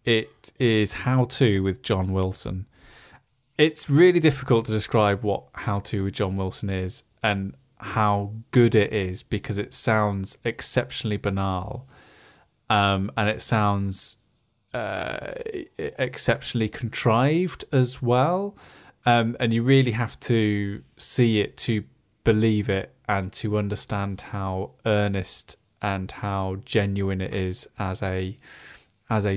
It is How To with John Wilson. It's really difficult to describe what How To with John Wilson is and how good it is, because it sounds exceptionally banal, and it sounds exceptionally contrived as well. And you really have to see it to believe it and to understand how earnest and how genuine it is as a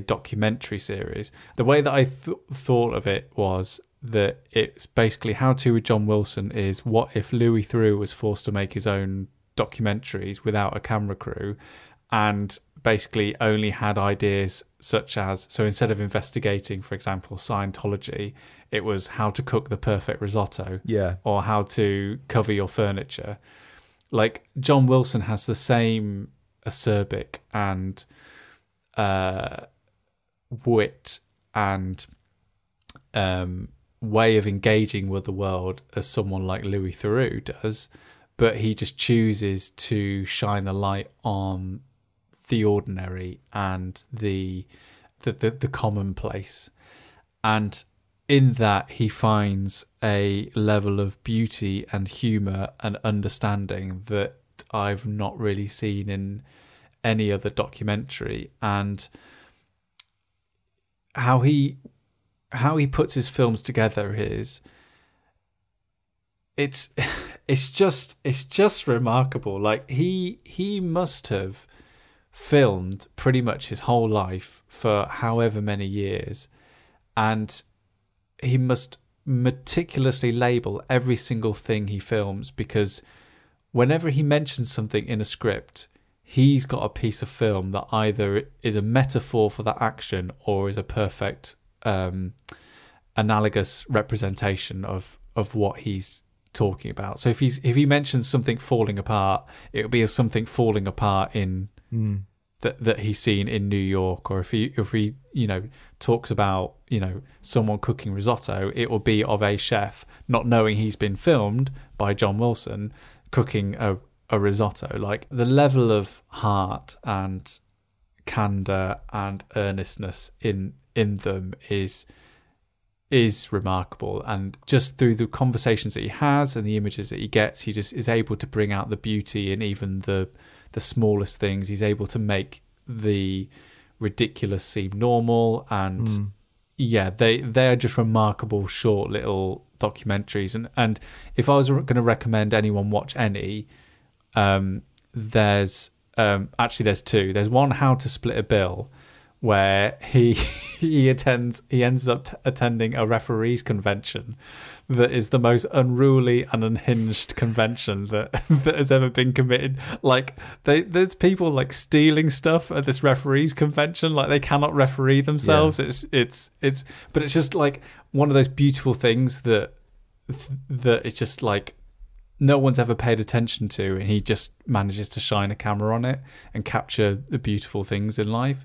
documentary series. The way that I thought of it was that it's basically How To with John Wilson is what if Louis Theroux was forced to make his own documentaries without a camera crew and basically only had ideas such as, so instead of investigating, for example, Scientology, it was how to cook the perfect risotto, or how to cover your furniture. Like, John Wilson has the same acerbic and wit and way of engaging with the world as someone like Louis Theroux does, but he just chooses to shine the light on the ordinary and the commonplace. And in that, he finds a level of beauty and humour and understanding that I've not really seen in any other documentary. And how he puts his films together is it's just remarkable. Like he must have filmed pretty much his whole life for however many years, and he must meticulously label every single thing he films, because whenever he mentions something in a script, he's got a piece of film that either is a metaphor for that action or is a perfect analogous representation of what he's talking about. So if he mentions something falling apart, it'll be something falling apart in that he's seen in New York, or if he talks about someone cooking risotto, it will be of a chef not knowing he's been filmed by John Wilson cooking a risotto. Like the level of heart and candor and earnestness in them is remarkable, and just through the conversations that he has and the images that he gets, he just is able to bring out the beauty in even the smallest things. He's able to make the ridiculous seem normal, and they are just remarkable short little documentaries. And if I was going to recommend anyone watch any, there's two. There's one, How to Split a Bill, where he ends up attending a referees convention that is the most unruly and unhinged convention that has ever been committed. Like there's people like stealing stuff at this referees convention. Like they cannot referee themselves. Yeah. But it's just like one of those beautiful things that it's just like no one's ever paid attention to, and he just manages to shine a camera on it and capture the beautiful things in life.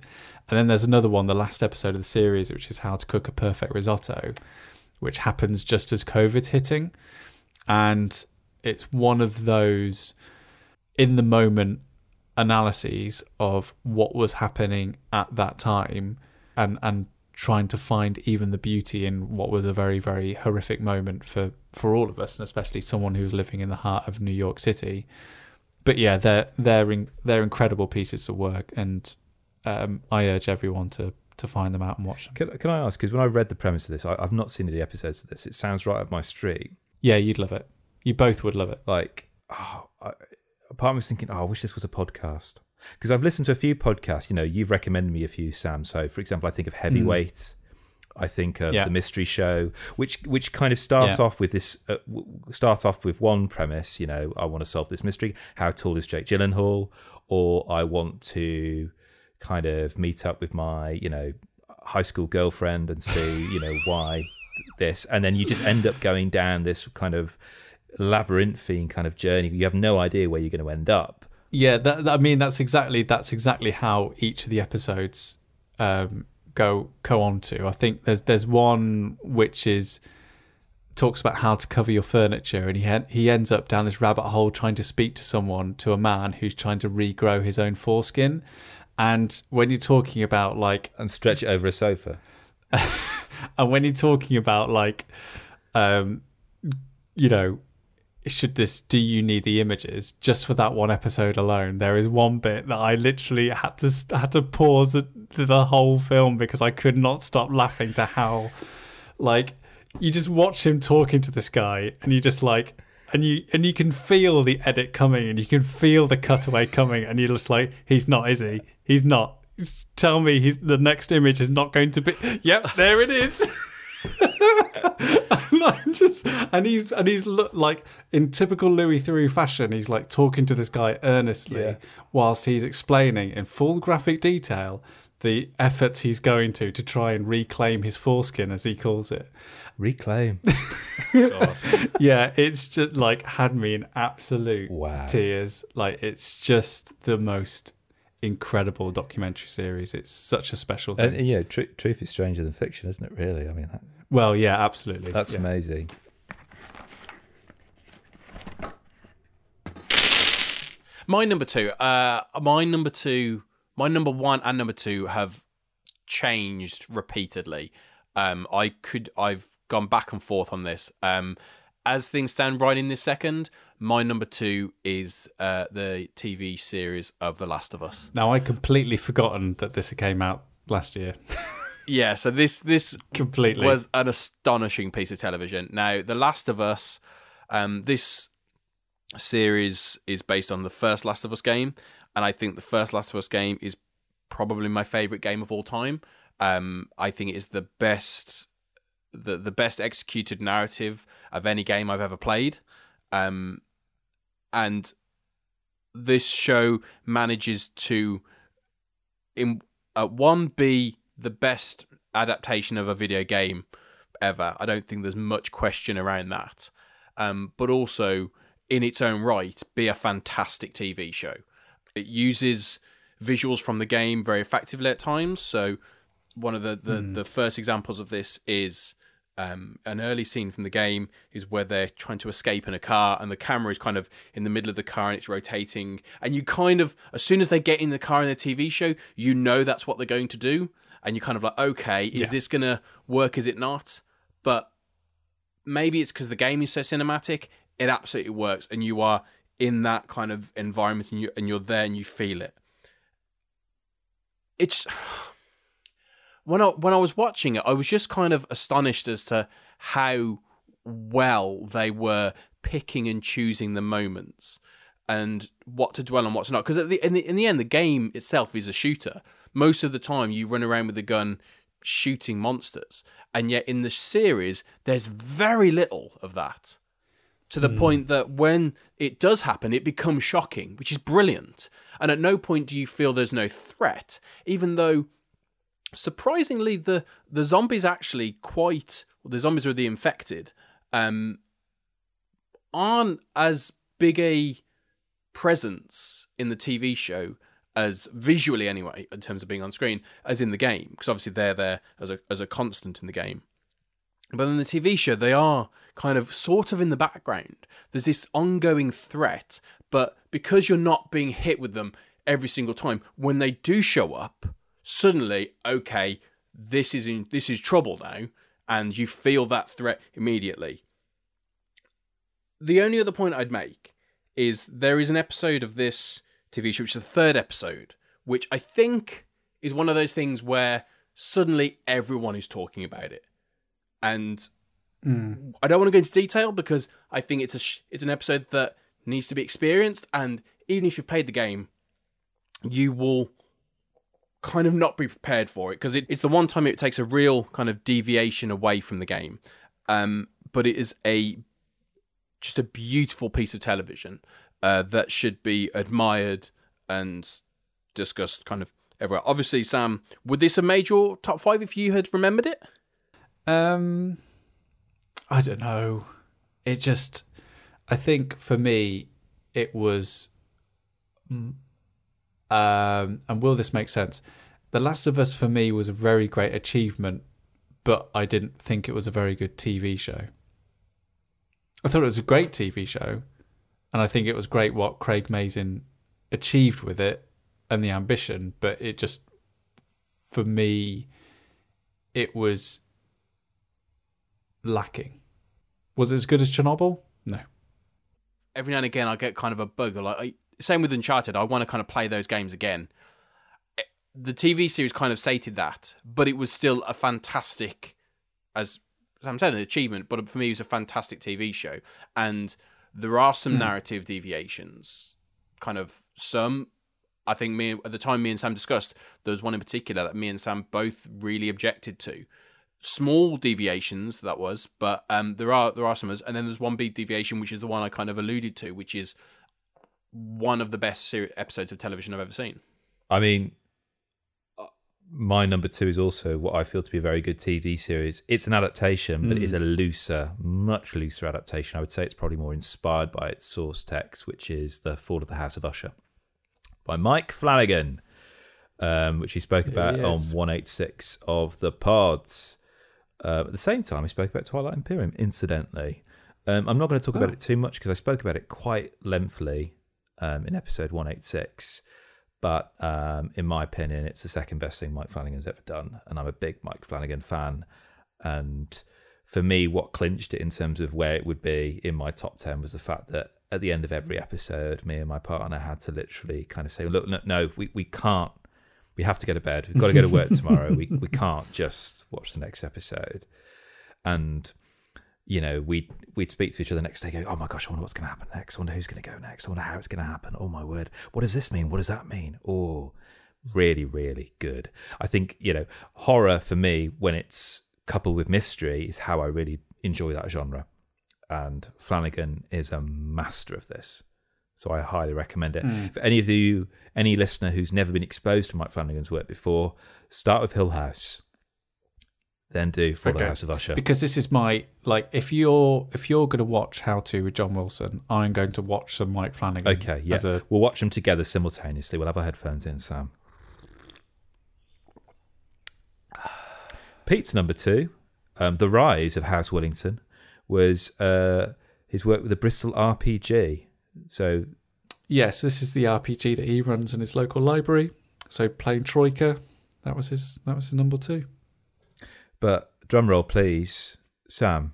And then there's another one, the last episode of the series, which is How to Cook a Perfect Risotto, which happens just as COVID's hitting. And it's one of those in-the-moment analyses of what was happening at that time and trying to find even the beauty in what was a very, very horrific moment for all of us, and especially someone who's living in the heart of New York City. But yeah, they're incredible pieces of work, and... I urge everyone to find them out and watch them. Can I ask, because when I read the premise of this, I've not seen any episodes of this. It sounds right up my street. Yeah, you'd love it. You both would love it. Like, part of me was thinking, I wish this was a podcast. Because I've listened to a few podcasts. You've recommended me a few, Sam. So, for example, I think of Heavyweights. I think of The Mystery Show, which kind of starts off with this, one premise. I want to solve this mystery. How tall is Jake Gyllenhaal? Or I want to... kind of meet up with my high school girlfriend and see why this, and then you just end up going down this kind of labyrinthine kind of journey. You have no idea where you're going to end up. That's exactly how each of the episodes go on to. I think there's one which is talks about how to cover your furniture, and he ends up down this rabbit hole trying to speak to a man who's trying to regrow his own foreskin. And when you're talking about and stretch it over a sofa, and when you're talking about do you need the images? Just for that one episode alone, there is one bit that I literally had to pause the whole film because I could not stop laughing to how you just watch him talking to this guy, and you just and you can feel the edit coming, and you can feel the cutaway coming, and you're just he's not, is he? He's not. Tell me the next image is not going to be... Yep, there it is. And I'm just... And he's in typical Louis Theroux fashion, he's talking to this guy earnestly whilst he's explaining in full graphic detail the efforts he's going to try and reclaim his foreskin, as he calls it. Reclaim. Yeah, it's just had me in absolute tears. It's just the most incredible documentary series. It's such a special thing. And, you know, truth is stranger than fiction, isn't it, really? I mean, that, well, yeah, absolutely. That's amazing. My number one and number two have changed repeatedly. I've gone back and forth on this. As things stand right in this second, my number two is the TV series of The Last of Us. Now, I completely forgotten that this came out last year. Yeah, so this completely was an astonishing piece of television. Now, The Last of Us, this series is based on the first Last of Us game, and I think the first Last of Us game is probably my favourite game of all time. I think it is the best... The best executed narrative of any game I've ever played. And this show manages to, be the best adaptation of a video game ever. I don't think there's much question around that. But also, in its own right, be a fantastic TV show. It uses visuals from the game very effectively at times. So one of the first examples of this is... an early scene from the game is where they're trying to escape in a car, and the camera is kind of in the middle of the car and it's rotating, and you kind of, as soon as they get in the car in the TV show, you know that's what they're going to do, and you're kind of like, okay, is this going to work, is it not? But maybe it's because the game is so cinematic, it absolutely works, and you are in that kind of environment, and you're there and you feel it. It's... When I was watching it, I was just kind of astonished as to how well they were picking and choosing the moments and what to dwell on, what's not. Because in the end, the game itself is a shooter. Most of the time, you run around with a gun shooting monsters. And yet in the series, there's very little of that. To the point that when it does happen, it becomes shocking, which is brilliant. And at no point do you feel there's no threat, even though... surprisingly, the zombies actually the zombies are the infected, aren't as big a presence in the TV show as visually anyway, in terms of being on screen, as in the game, because obviously they're there as a constant in the game. But in the TV show, they are kind of sort of in the background. There's this ongoing threat, but because you're not being hit with them every single time, when they do show up, suddenly, okay, this is trouble now, and you feel that threat immediately. The only other point I'd make is there is an episode of this TV show, which is the third episode, which I think is one of those things where suddenly everyone is talking about it. And I don't want to go into detail because I think it's an episode that needs to be experienced, and even if you've played the game, you will... kind of not be prepared for it, because it's the one time it takes a real kind of deviation away from the game, but it is just a beautiful piece of television that should be admired and discussed kind of everywhere. Obviously, Sam, would this have made your top five if you had remembered it? I don't know. I think for me, it was. And will this make sense? The Last of Us for me was a very great achievement, but I didn't think it was a very good TV show. I thought it was a great TV show, and I think it was great what Craig Mazin achieved with it and the ambition, but it just, for me, it was lacking. Was it as good as Chernobyl? No. Every now and again I get kind of a bug, like... same with Uncharted. I want to kind of play those games again. The TV series kind of sated that, but it was still a fantastic, as I'm saying, an achievement, but for me it was a fantastic TV show. And there are some narrative deviations, kind of some. I think me and Sam discussed, there was one in particular that me and Sam both really objected to. Small deviations, that was, but there are some. And then there's one big deviation, which is the one I kind of alluded to, which is one of the best episodes of television I've ever seen. I mean, my number two is also what I feel to be a very good TV series. It's an adaptation, but it is a much looser adaptation. I would say it's probably more inspired by its source text, which is The Fall of the House of Usher by Mike Flanagan. which he spoke about on 186 of the pods. At the same time, he spoke about Twilight Imperium, incidentally. I'm not going to talk about it too much because I spoke about it quite lengthily in episode 186. But in my opinion, it's the second best thing Mike Flanagan's ever done. And I'm a big Mike Flanagan fan. And for me, what clinched it in terms of where it would be in my top 10 was the fact that at the end of every episode, me and my partner had to literally kind of say, look, no, we can't. We have to go to bed. We've got to go to work tomorrow. We can't just watch the next episode. And, you know, we'd speak to each other the next day, go, oh my gosh, I wonder what's going to happen next. I wonder who's going to go next. I wonder how it's going to happen. Oh my word. What does this mean? What does that mean? Oh, really, really good. I think, you know, horror for me, when it's coupled with mystery, is how I really enjoy that genre. And Flanagan is a master of this. So I highly recommend it. For any listener who's never been exposed to Mike Flanagan's work before, start with Hill House, then do For the House of Usher. Because this is my, like, if you're going to watch How To with John Wilson, I'm going to watch some Mike Flanagan. Okay, yeah. We'll watch them together simultaneously. We'll have our headphones in, Sam. Pete's number two, The Rise of House Willington, was his work with the Bristol RPG. So, yes, this is the RPG that he runs in his local library. So playing Troika, that was his number two. But drumroll, please, Sam,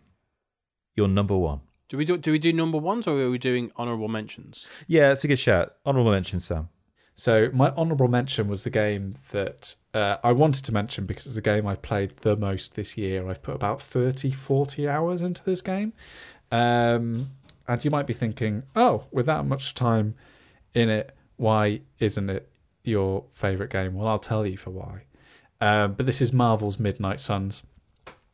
you're number one. Do we do number ones, or are we doing honourable mentions? Yeah, that's a good shout. Honourable mention, Sam. So my honourable mention was the game that I wanted to mention because it's a game I played the most this year. I've put about 30, 40 hours into this game. And you might be thinking, oh, with that much time in it, why isn't it your favourite game? Well, I'll tell you for why. But this is Marvel's Midnight Suns,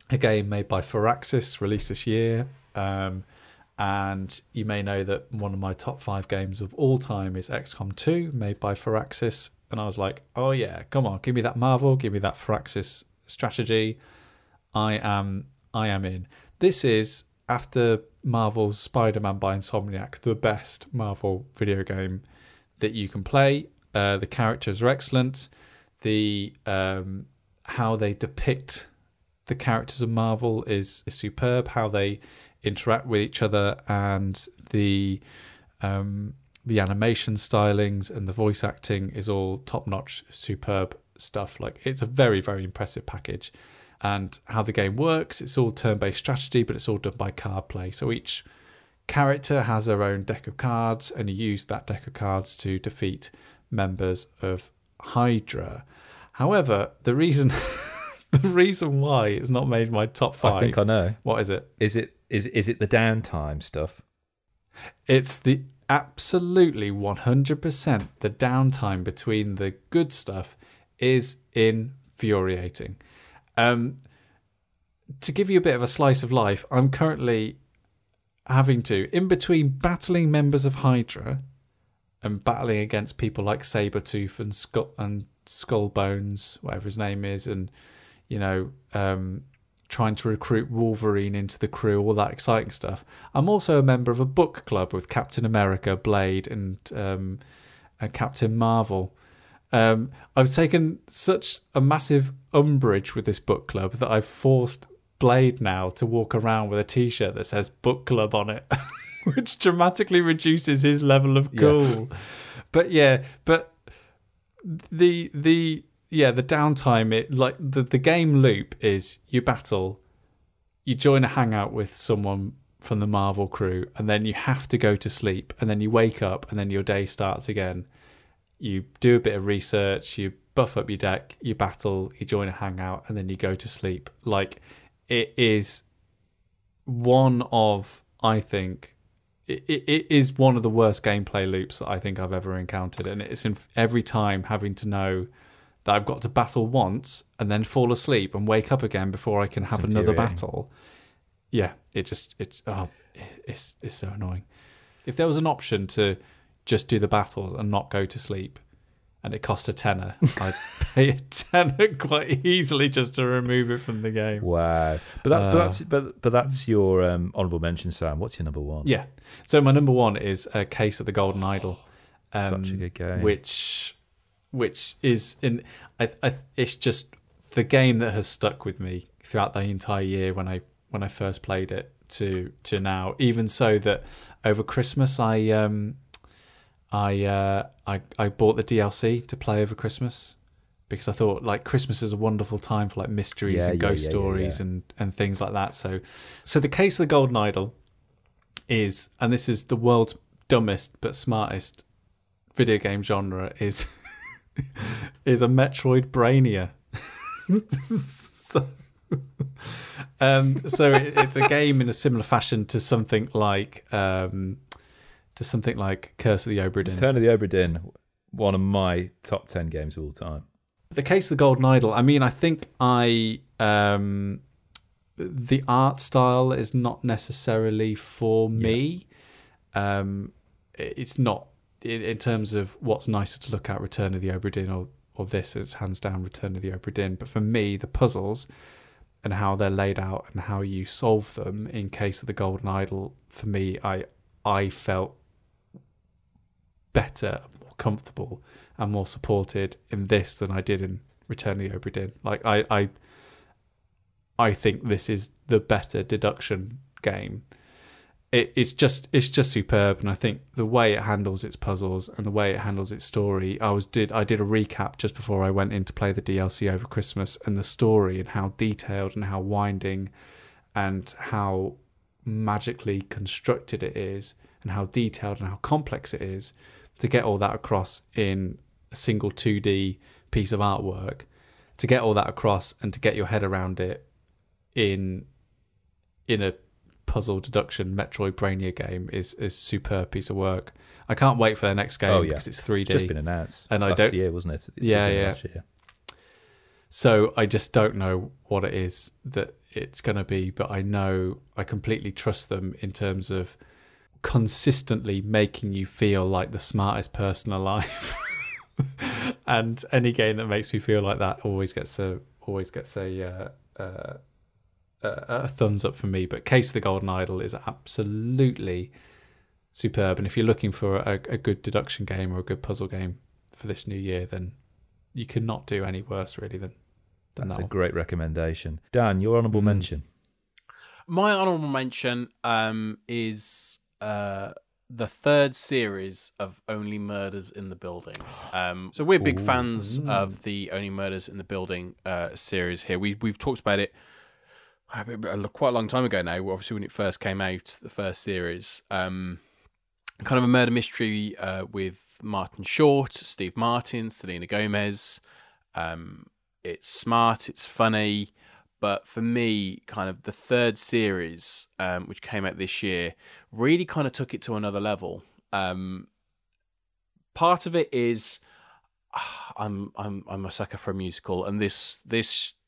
a game made by Firaxis, released this year. And you may know that one of my top 5 games of all time is XCOM 2, made by Firaxis. And I was like, oh yeah, come on, give me that Marvel, give me that Firaxis strategy. I am in. This is, after Marvel's Spider-Man by Insomniac, the best Marvel video game that you can play. The characters are excellent. The how they depict the characters of Marvel is superb. How they interact with each other and the animation stylings and the voice acting is all top-notch, superb stuff. Like, it's a very, very impressive package. And how the game works, it's all turn-based strategy, but it's all done by card play. So each character has their own deck of cards, and you use that deck of cards to defeat members of Hydra. However, the reason why it's not made my top 5... I think I know. What is it? Is it the downtime stuff? It's the absolutely 100% the downtime between the good stuff is infuriating. To give you a bit of a slice of life, I'm currently having to, in between battling members of Hydra and battling against people like Sabretooth and Skullbones, whatever his name is, and, you know, trying to recruit Wolverine into the crew, all that exciting stuff. I'm also a member of a book club with Captain America, Blade, and Captain Marvel. I've taken such a massive umbrage with this book club that I've forced Blade now to walk around with a t-shirt that says book club on it, which dramatically reduces his level of cool. Yeah. But the downtime, it, like, the game loop is you battle, you join a hangout with someone from the Marvel crew, and then you have to go to sleep, and then you wake up, and then your day starts again. You do a bit of research, you buff up your deck, you battle, you join a hangout, and then you go to sleep. Like, it is one of, I think, it is one of the worst gameplay loops that I think I've ever encountered. And it's every time having to know that I've got to battle once and then fall asleep and wake up again before I can have another battle. Yeah, it's so annoying. If there was an option to just do the battles and not go to sleep, and it cost a £10. I'd pay a £10 quite easily just to remove it from the game. Wow! But that's your honourable mention, Sam. What's your number one? Yeah. So my number one is Case of the Golden Idol. Such a good game. Which which is in it's just the game that has stuck with me throughout the entire year when I first played it to now. Even so, that over Christmas I bought the DLC to play over Christmas, because I thought like Christmas is a wonderful time for like mysteries and ghost stories and things like that. So the Case of the Golden Idol is, and this is the world's dumbest but smartest video game genre, is a Metroid Brainia. So it's a game in a similar fashion to something like Curse of the Obra Dinn. Return of the Obra Dinn, one of my top 10 games of all time. The Case of the Golden Idol, I mean, I think the art style is not necessarily for me. Yeah. It's not in terms of what's nicer to look at, Return of the Obra Dinn or this, it's hands down Return of the Obra Dinn. But for me, the puzzles and how they're laid out and how you solve them in Case of the Golden Idol, for me, I felt better, more comfortable and more supported in this than I did in Return of the Obra Dinn. Like I think this is the better deduction game. It's just superb, and I think the way it handles its puzzles and the way it handles its story. I did a recap just before I went in to play the DLC over Christmas, and the story and how detailed and how winding and how magically constructed it is, and how detailed and how complex it is, to get all that across in a single 2D piece of artwork, to get all that across and to get your head around it in a puzzle deduction Metroid Brainia game is superb piece of work. I can't wait for their next game because it's 3D. It's just been announced and last year, wasn't it? Last year. So I just don't know what it is that it's going to be, but I know I completely trust them in terms of consistently making you feel like the smartest person alive. And any game that makes me feel like that always gets a thumbs up from me. But Case of the Golden Idol is absolutely superb, and if you're looking for a good deduction game or a good puzzle game for this new year, then you cannot do any worse really than that's that. A great recommendation. Dan, your honourable mention. My honourable mention is the third series of Only Murders in the Building. So we're big fans of the Only Murders in the Building series here. We've talked about it quite a long time ago now, obviously when it first came out, the first series. Kind of a murder mystery with Martin Short, Steve Martin, Selena Gomez. It's smart, it's funny. But for me, kind of the third series, which came out this year, really kind of took it to another level. Part of it is I'm a sucker for a musical, and this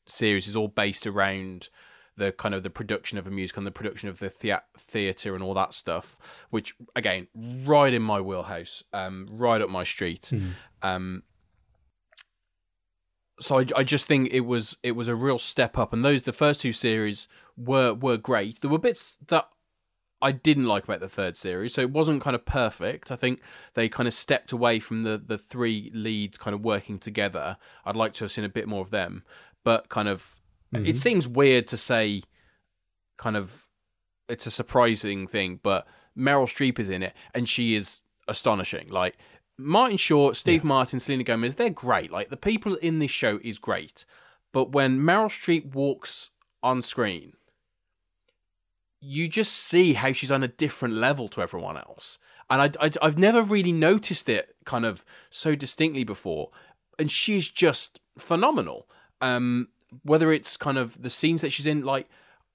series is all based around the kind of the production of a musical and the production of the theatre and all that stuff, which again, right in my wheelhouse, right up my street. So I just think it was a real step up, and the first two series were great. There were bits that I didn't like about the third series, so it wasn't kind of perfect. I think they kind of stepped away from the three leads kind of working together. I'd like to have seen a bit more of them, but kind of it seems weird to say, kind of it's a surprising thing, but Meryl Streep is in it and she is astonishing. Like, Martin Short, Steve Martin, Selena Gomez, they're great. Like, the people in this show is great. But when Meryl Streep walks on screen, you just see how she's on a different level to everyone else. And I've never really noticed it kind of so distinctly before. And she's just phenomenal. Whether it's kind of the scenes that she's in, like,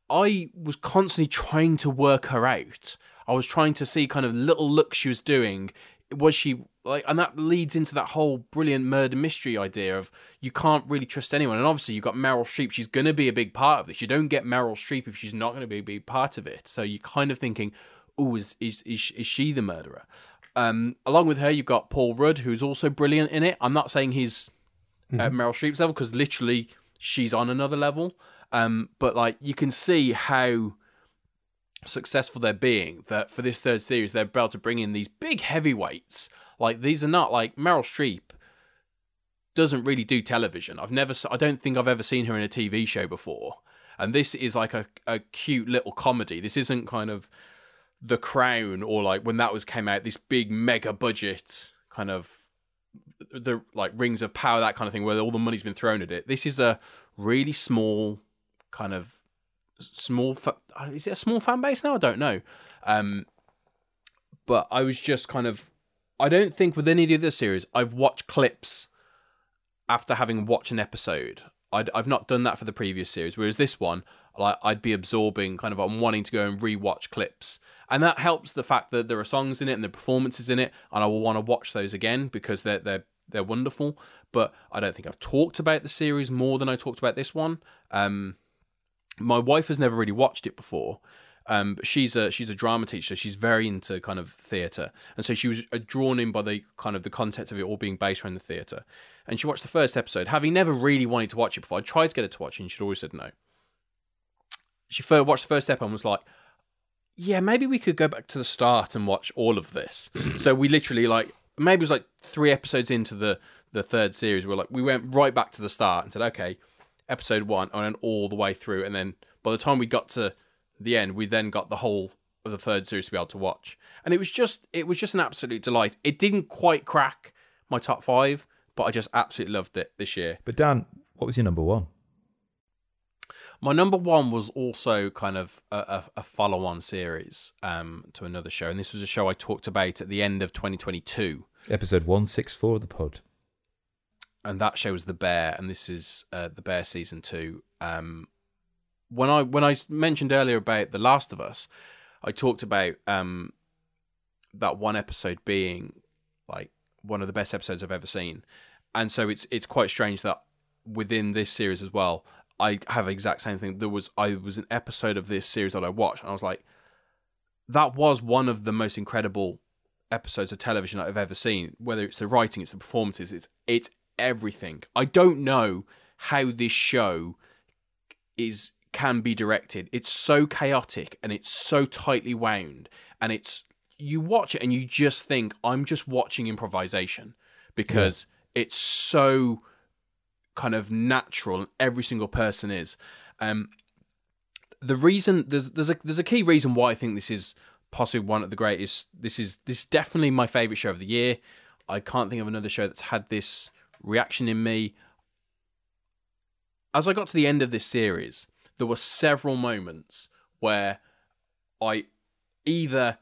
I was constantly trying to work her out. I was trying to see kind of little looks she was doing. Was she like, and that leads into that whole brilliant murder mystery idea of you can't really trust anyone. And obviously you've got Meryl Streep. She's going to be a big part of this. You don't get Meryl Streep if she's not going to be a big part of it. So you're kind of thinking, oh, is she the murderer? Along with her, you've got Paul Rudd, who's also brilliant in it. I'm not saying he's at Meryl Streep's level, because literally she's on another level. But like, you can see how successful they're being, that for this third series they're able to bring in these big heavyweights. Like, these are not like Meryl Streep doesn't really do television. I don't think I've ever seen her in a TV show before. And this is like a cute little comedy. This isn't kind of The Crown or like when that came out, this big mega budget kind of the like Rings of Power, that kind of thing, where all the money's been thrown at it. This is a really small kind of is it a small fan base now? I don't know. But I was just kind of, I don't think with any of the other series, I've watched clips after having watched an episode. I've not done that for the previous series, whereas this one, like, I'd be absorbing, kind of, I'm wanting to go and rewatch clips. And that helps the fact that there are songs in it and the performances in it, and I will want to watch those again because they're wonderful. But I don't think I've talked about the series more than I talked about this one. My wife has never really watched it before. But she's a drama teacher. She's very into kind of theatre, and so she was drawn in by the kind of the concept of it all being based around the theatre. And she watched the first episode, having never really wanted to watch it before. I tried to get her to watch it, and she'd always said no. She watched the first episode and was like, "Yeah, maybe we could go back to the start and watch all of this." So we literally maybe it was like 3 episodes into the third series, we went right back to the start and said, "Okay, episode 1," and then all the way through. And then by the time we got to the end, we then got the whole of the third series to be able to watch, and it was just an absolute delight. It didn't quite crack my top 5, but I just absolutely loved it this year. But Dan, what was your number 1? My number 1 was also kind of a follow-on series to another show, and this was a show I talked about at the end of 2022, episode 164 of the pod, and that show was The Bear, and this is The Bear season 2. When I mentioned earlier about The Last of Us, I talked about that one episode being like one of the best episodes I've ever seen, and so it's quite strange that within this series as well, I have the exact same thing. There was an episode of this series that I watched, and I was like, that was one of the most incredible episodes of television I've ever seen. Whether it's the writing, it's the performances, it's everything. I don't know how this show can be directed. It's so chaotic and it's so tightly wound, and you watch it and you just think, I'm just watching improvisation, because it's so kind of natural, and every single person is. The reason there's a key reason why I think this is possibly one of the greatest. This is definitely my favorite show of the year. I can't think of another show that's had this reaction in me. As I got to the end of this series, there were several moments where I either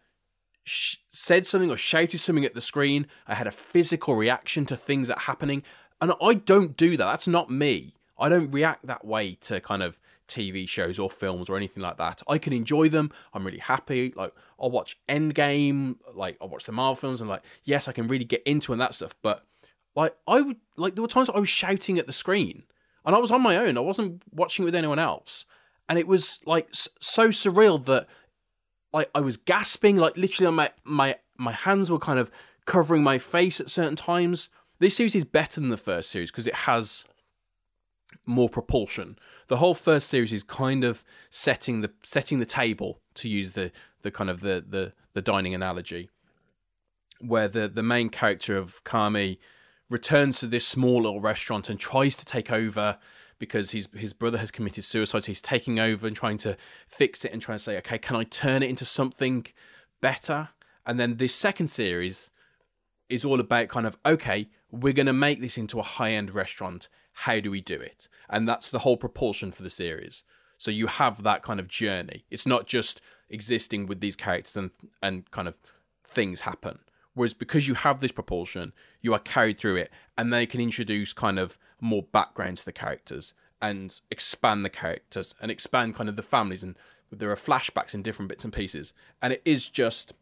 said something or shouted something at the screen. I had a physical reaction to things that are happening. And I don't do that. That's not me. I don't react that way to kind of TV shows or films or anything like that. I can enjoy them. I'm really happy. Like, I'll watch Endgame. Like, I'll watch the Marvel films. And like, yes, I can really get into and that stuff. But like, there were times I was shouting at the screen. And I was on my own. I wasn't watching it with anyone else. And it was like so surreal that like I was gasping, like literally on my hands were kind of covering my face at certain times. This series is better than the first series because it has more propulsion. The whole first series is kind of setting the table, to use the kind of the dining analogy, where the main character of Kami returns to this small little restaurant and tries to take over because his brother has committed suicide. So he's taking over and trying to fix it and trying to say, okay, can I turn it into something better? And then this second series is all about kind of, okay, we're going to make this into a high-end restaurant. How do we do it? And that's the whole propulsion for the series. So you have that kind of journey. It's not just existing with these characters and kind of things happen. Whereas because you have this propulsion, you are carried through it, and they can introduce kind of more background to the characters and expand the characters and expand kind of the families, and there are flashbacks in different bits and pieces. And it is just,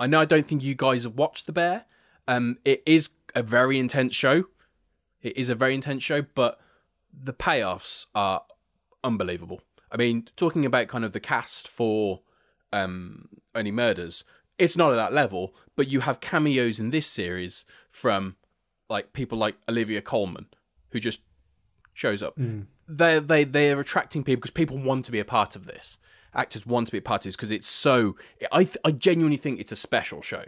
I know I don't think you guys have watched The Bear. It is a very intense show. But the payoffs are unbelievable. I mean, talking about kind of the cast for Only Murders, it's not at that level, but you have cameos in this series from like people like Olivia Colman, who just shows up. Mm. They're attracting people because people want to be a part of this. Actors want to be a part of this because it's so... I genuinely think it's a special show.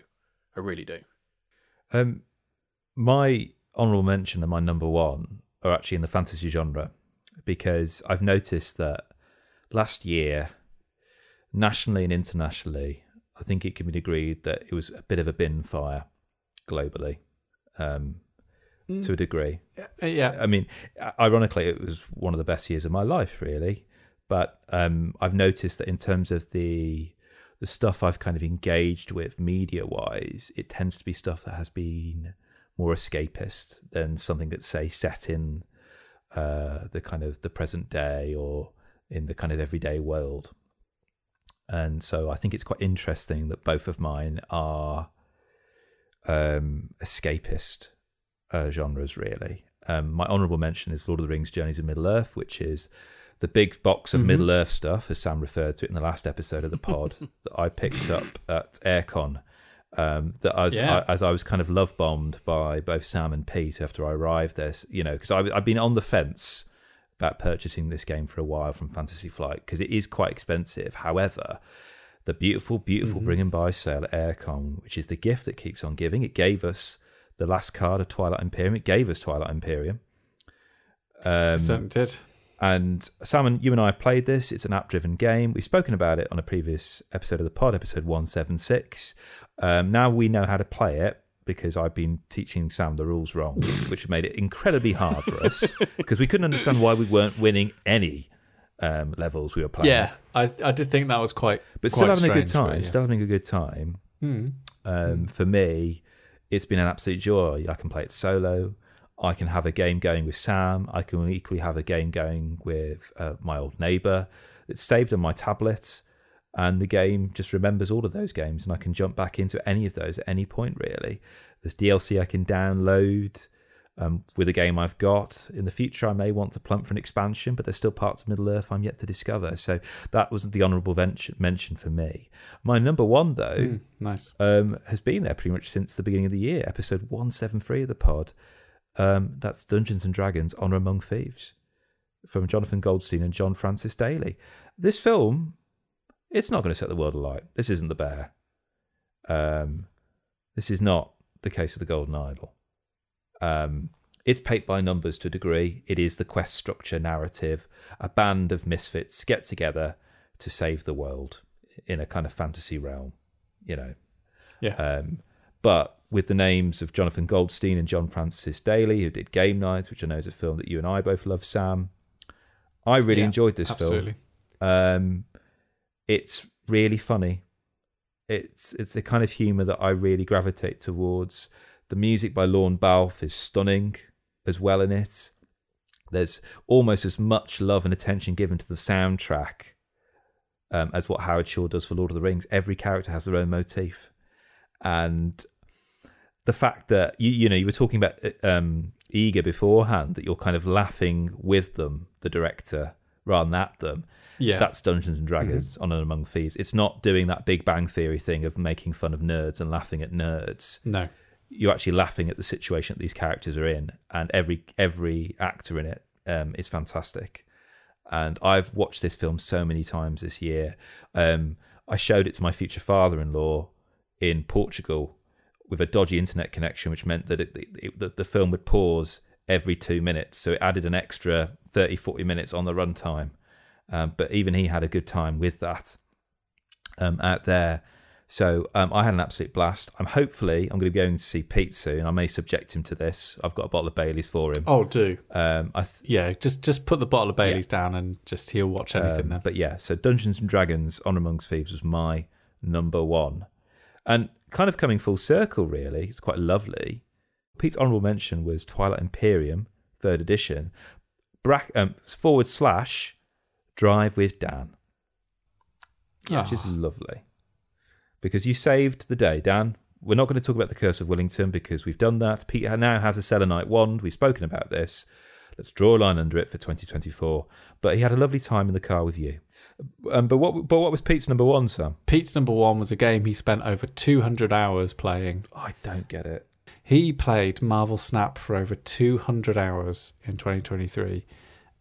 I really do. My honorable mention and my number one are actually in the fantasy genre, because I've noticed that last year, nationally and internationally, I think it can be agreed that it was a bit of a bin fire globally, to a degree. Yeah. I mean, ironically, it was one of the best years of my life, really. But I've noticed that in terms of the stuff I've kind of engaged with media-wise, it tends to be stuff that has been more escapist than something that's, say, set in the kind of the present day or in the kind of everyday world. And so I think it's quite interesting that both of mine are escapist genres, really. My honourable mention is Lord of the Rings Journeys of Middle-earth, which is the big box of Middle-earth stuff, as Sam referred to it in the last episode of the pod, that I picked up at Aircon, as I was kind of love-bombed by both Sam and Pete after I arrived there, you know, because I've been on the fence about purchasing this game for a while from Fantasy Flight, because it is quite expensive. However, the beautiful bring and buy sale at Aircon, which is the gift that keeps on giving. It gave us the last card of Twilight Imperium. It gave us Twilight Imperium. Certainly did. And Simon, you and I have played this. It's an app-driven game. We've spoken about it on a previous episode of the pod, episode 176. Now we know how to play it, because I've been teaching Sam the rules wrong, which made it incredibly hard for us, because we couldn't understand why we weren't winning any levels we were playing. Yeah, I did think that was quite still having a good time. For me, it's been an absolute joy. I can play it solo. I can have a game going with Sam. I can equally have a game going with my old neighbour. It's saved on my tablet, and the game just remembers all of those games, and I can jump back into any of those at any point, really. There's DLC I can download with a game I've got. In the future, I may want to plump for an expansion, but there's still parts of Middle-earth I'm yet to discover. So that was the honourable mention for me. My number one, though, has been there pretty much since the beginning of the year, episode 173 of the pod. That's Dungeons and Dragons: Honor Among Thieves, from Jonathan Goldstein and John Francis Daly. This film, it's not going to set the world alight. This isn't The Bear. This is not the case of the Golden Idol. It's paint by numbers to a degree. It is the quest structure narrative. A band of misfits get together to save the world in a kind of fantasy realm, you know. Yeah. But with the names of Jonathan Goldstein and John Francis Daly, who did Game Nights, which I know is a film that you and I both love, Sam. I really enjoyed this film. It's really funny. It's the kind of humour that I really gravitate towards. The music by Lorne Balfe is stunning as well in it. There's almost as much love and attention given to the soundtrack as what Howard Shore does for Lord of the Rings. Every character has their own motif. And the fact that, you were talking about Eega beforehand, that you're kind of laughing with them, the director, rather than at them. Yeah. That's Dungeons and Dragons Honor Among Thieves. It's not doing that Big Bang Theory thing of making fun of nerds and laughing at nerds. No. You're actually laughing at the situation that these characters are in, and every actor in it is fantastic. And I've watched this film so many times this year. I showed it to my future father-in-law in Portugal with a dodgy internet connection, which meant that the film would pause every 2 minutes. So it added an extra 30, 40 minutes on the runtime. But even he had a good time with that out there. So I had an absolute blast. I'm going to be going to see Pete soon. I may subject him to this. I've got a bottle of Baileys for him. Oh, do. Just put the bottle of Baileys down and just he'll watch anything then. But yeah, so Dungeons and Dragons: Honor Amongst Thieves was my number one. And kind of coming full circle, really, it's quite lovely. Pete's honourable mention was Twilight Imperium, 3rd edition, / Drive with Dan, which is lovely, because you saved the day, Dan. We're not going to talk about the Curse of Willington, because we've done that. Pete now has a Selenite wand. We've spoken about this. Let's draw a line under it for 2024. But he had a lovely time in the car with you. But what was Pete's number one, Sam? Pete's number one was a game he spent over 200 hours playing. I don't get it. He played Marvel Snap for over 200 hours in 2023,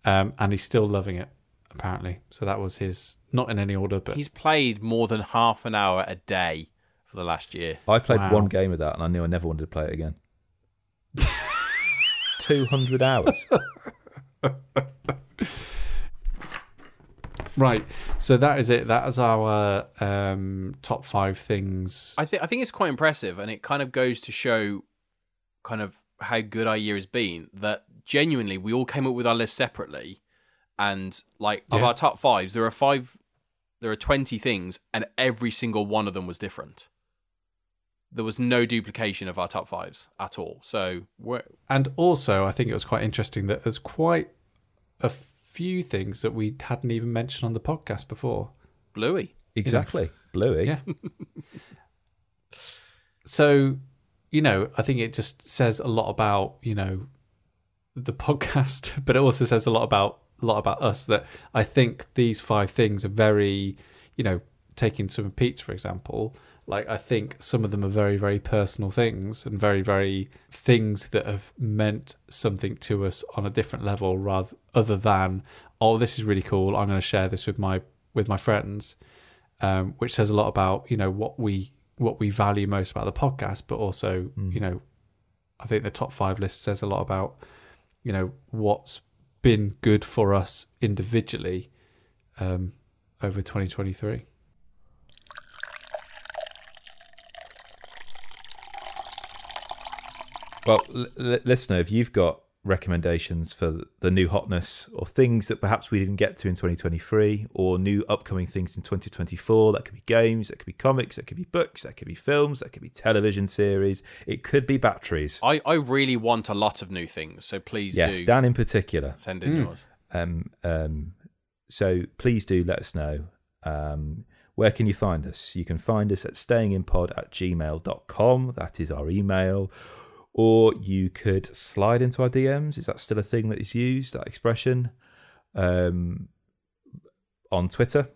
and he's still loving it, apparently. So that was his, not in any order, but he's played more than half an hour a day for the last year. I played one game of that, and I knew I never wanted to play it again. 200 hours. Right, so that is it. That is our top five things. I think it's quite impressive, and it kind of goes to show kind of how good our year has been, that genuinely we all came up with our list separately, and like of our top fives, there are 20 things, and every single one of them was different. There was no duplication of our top fives at all. So and also, I think it was quite interesting that there's quite a few things that we hadn't even mentioned on the podcast before. Bluey. Exactly. Bluey. Yeah. So, you know, I think it just says a lot about, you know, the podcast, but it also says a lot about us, that I think these five things are very, you know, taking some Pete's, for example, like I think some of them are very, very personal things and very, very things that have meant something to us on a different level other than, oh, this is really cool, I'm going to share this with my friends, which says a lot about, you know, what we value most about the podcast, but also, you know, I think the top five list says a lot about, you know, what's been good for us individually over 2023. Well, listener, if you've got recommendations for the new hotness or things that perhaps we didn't get to in 2023 or new upcoming things in 2024, that could be games, that could be comics, that could be books, that could be films, that could be television series, it could be batteries. I really want a lot of new things, so please do. Yes, Dan in particular. Send in yours. So please do let us know. Where can you find us? You can find us at stayinginpod@gmail.com. That is our email. Or you could slide into our DMs. Is that still a thing that is used, that expression? On Twitter,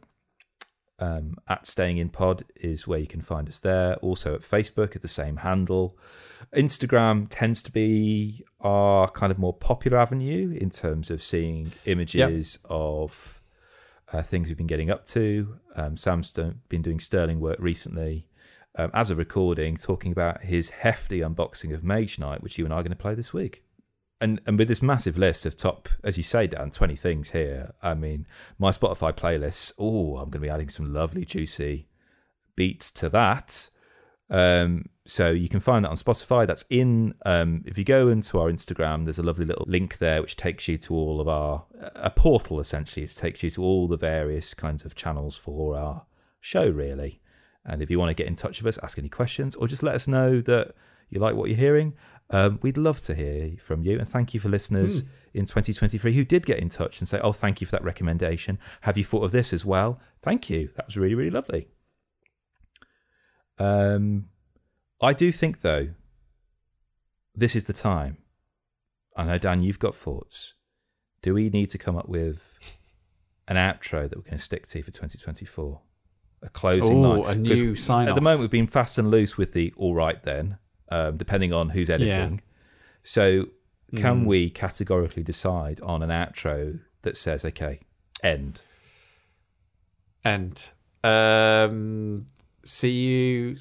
at stayinginpod is where you can find us there. Also at Facebook at the same handle. Instagram tends to be our kind of more popular avenue in terms of seeing images of things we've been getting up to. Sam's been doing sterling work recently. As a recording, talking about his hefty unboxing of Mage Knight, which you and I are going to play this week. And with this massive list of top, as you say, Dan, 20 things here, I mean, my Spotify playlists, I'm going to be adding some lovely, juicy beats to that. So you can find that on Spotify. That's in, if you go into our Instagram, there's a lovely little link there, which takes you to all of a portal, essentially. It takes you to all the various kinds of channels for our show, really. And if you want to get in touch with us, ask any questions, or just let us know that you like what you're hearing, we'd love to hear from you. And thank you for listeners in 2023 who did get in touch and say, oh, thank you for that recommendation. Have you thought of this as well? Thank you. That was really, really lovely. I do think, though, this is the time. I know, Dan, you've got thoughts. Do we need to come up with an outro that we're going to stick to for 2024? A closing line. A new sign off. At the moment, we've been fast and loose with the all right then, depending on who's editing. Yeah. So can we categorically decide on an outro that says, okay, end? End. See you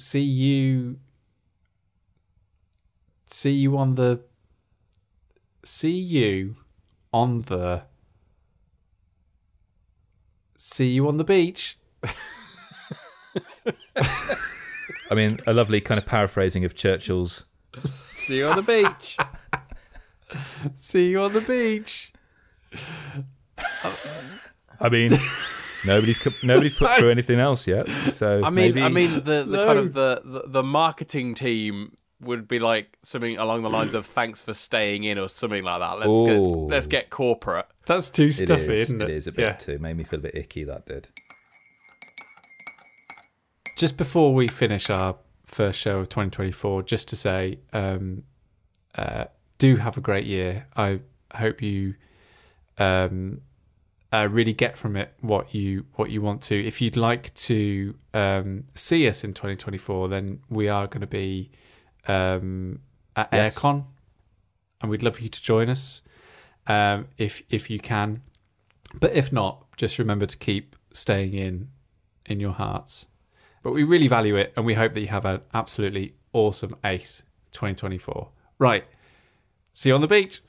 on the beach. I mean, a lovely kind of paraphrasing of Churchill's. See you on the beach. See you on the beach. I mean, nobody's put through anything else yet. So I mean, maybe... kind of the marketing team would be like something along the lines of "Thanks for staying in" or something like that. Let's get corporate. That's too stuffy, isn't it? It is a bit too. Made me feel a bit icky. That did. Just before we finish our first show of 2024, just to say, do have a great year. I hope you really get from it what you want to. If you'd like to see us in 2024, then we are going to be at AirCon, and we'd love for you to join us if you can. But if not, just remember to keep staying in your hearts. But we really value it, and we hope that you have an absolutely awesome ace 2024. Right. See you on the beach.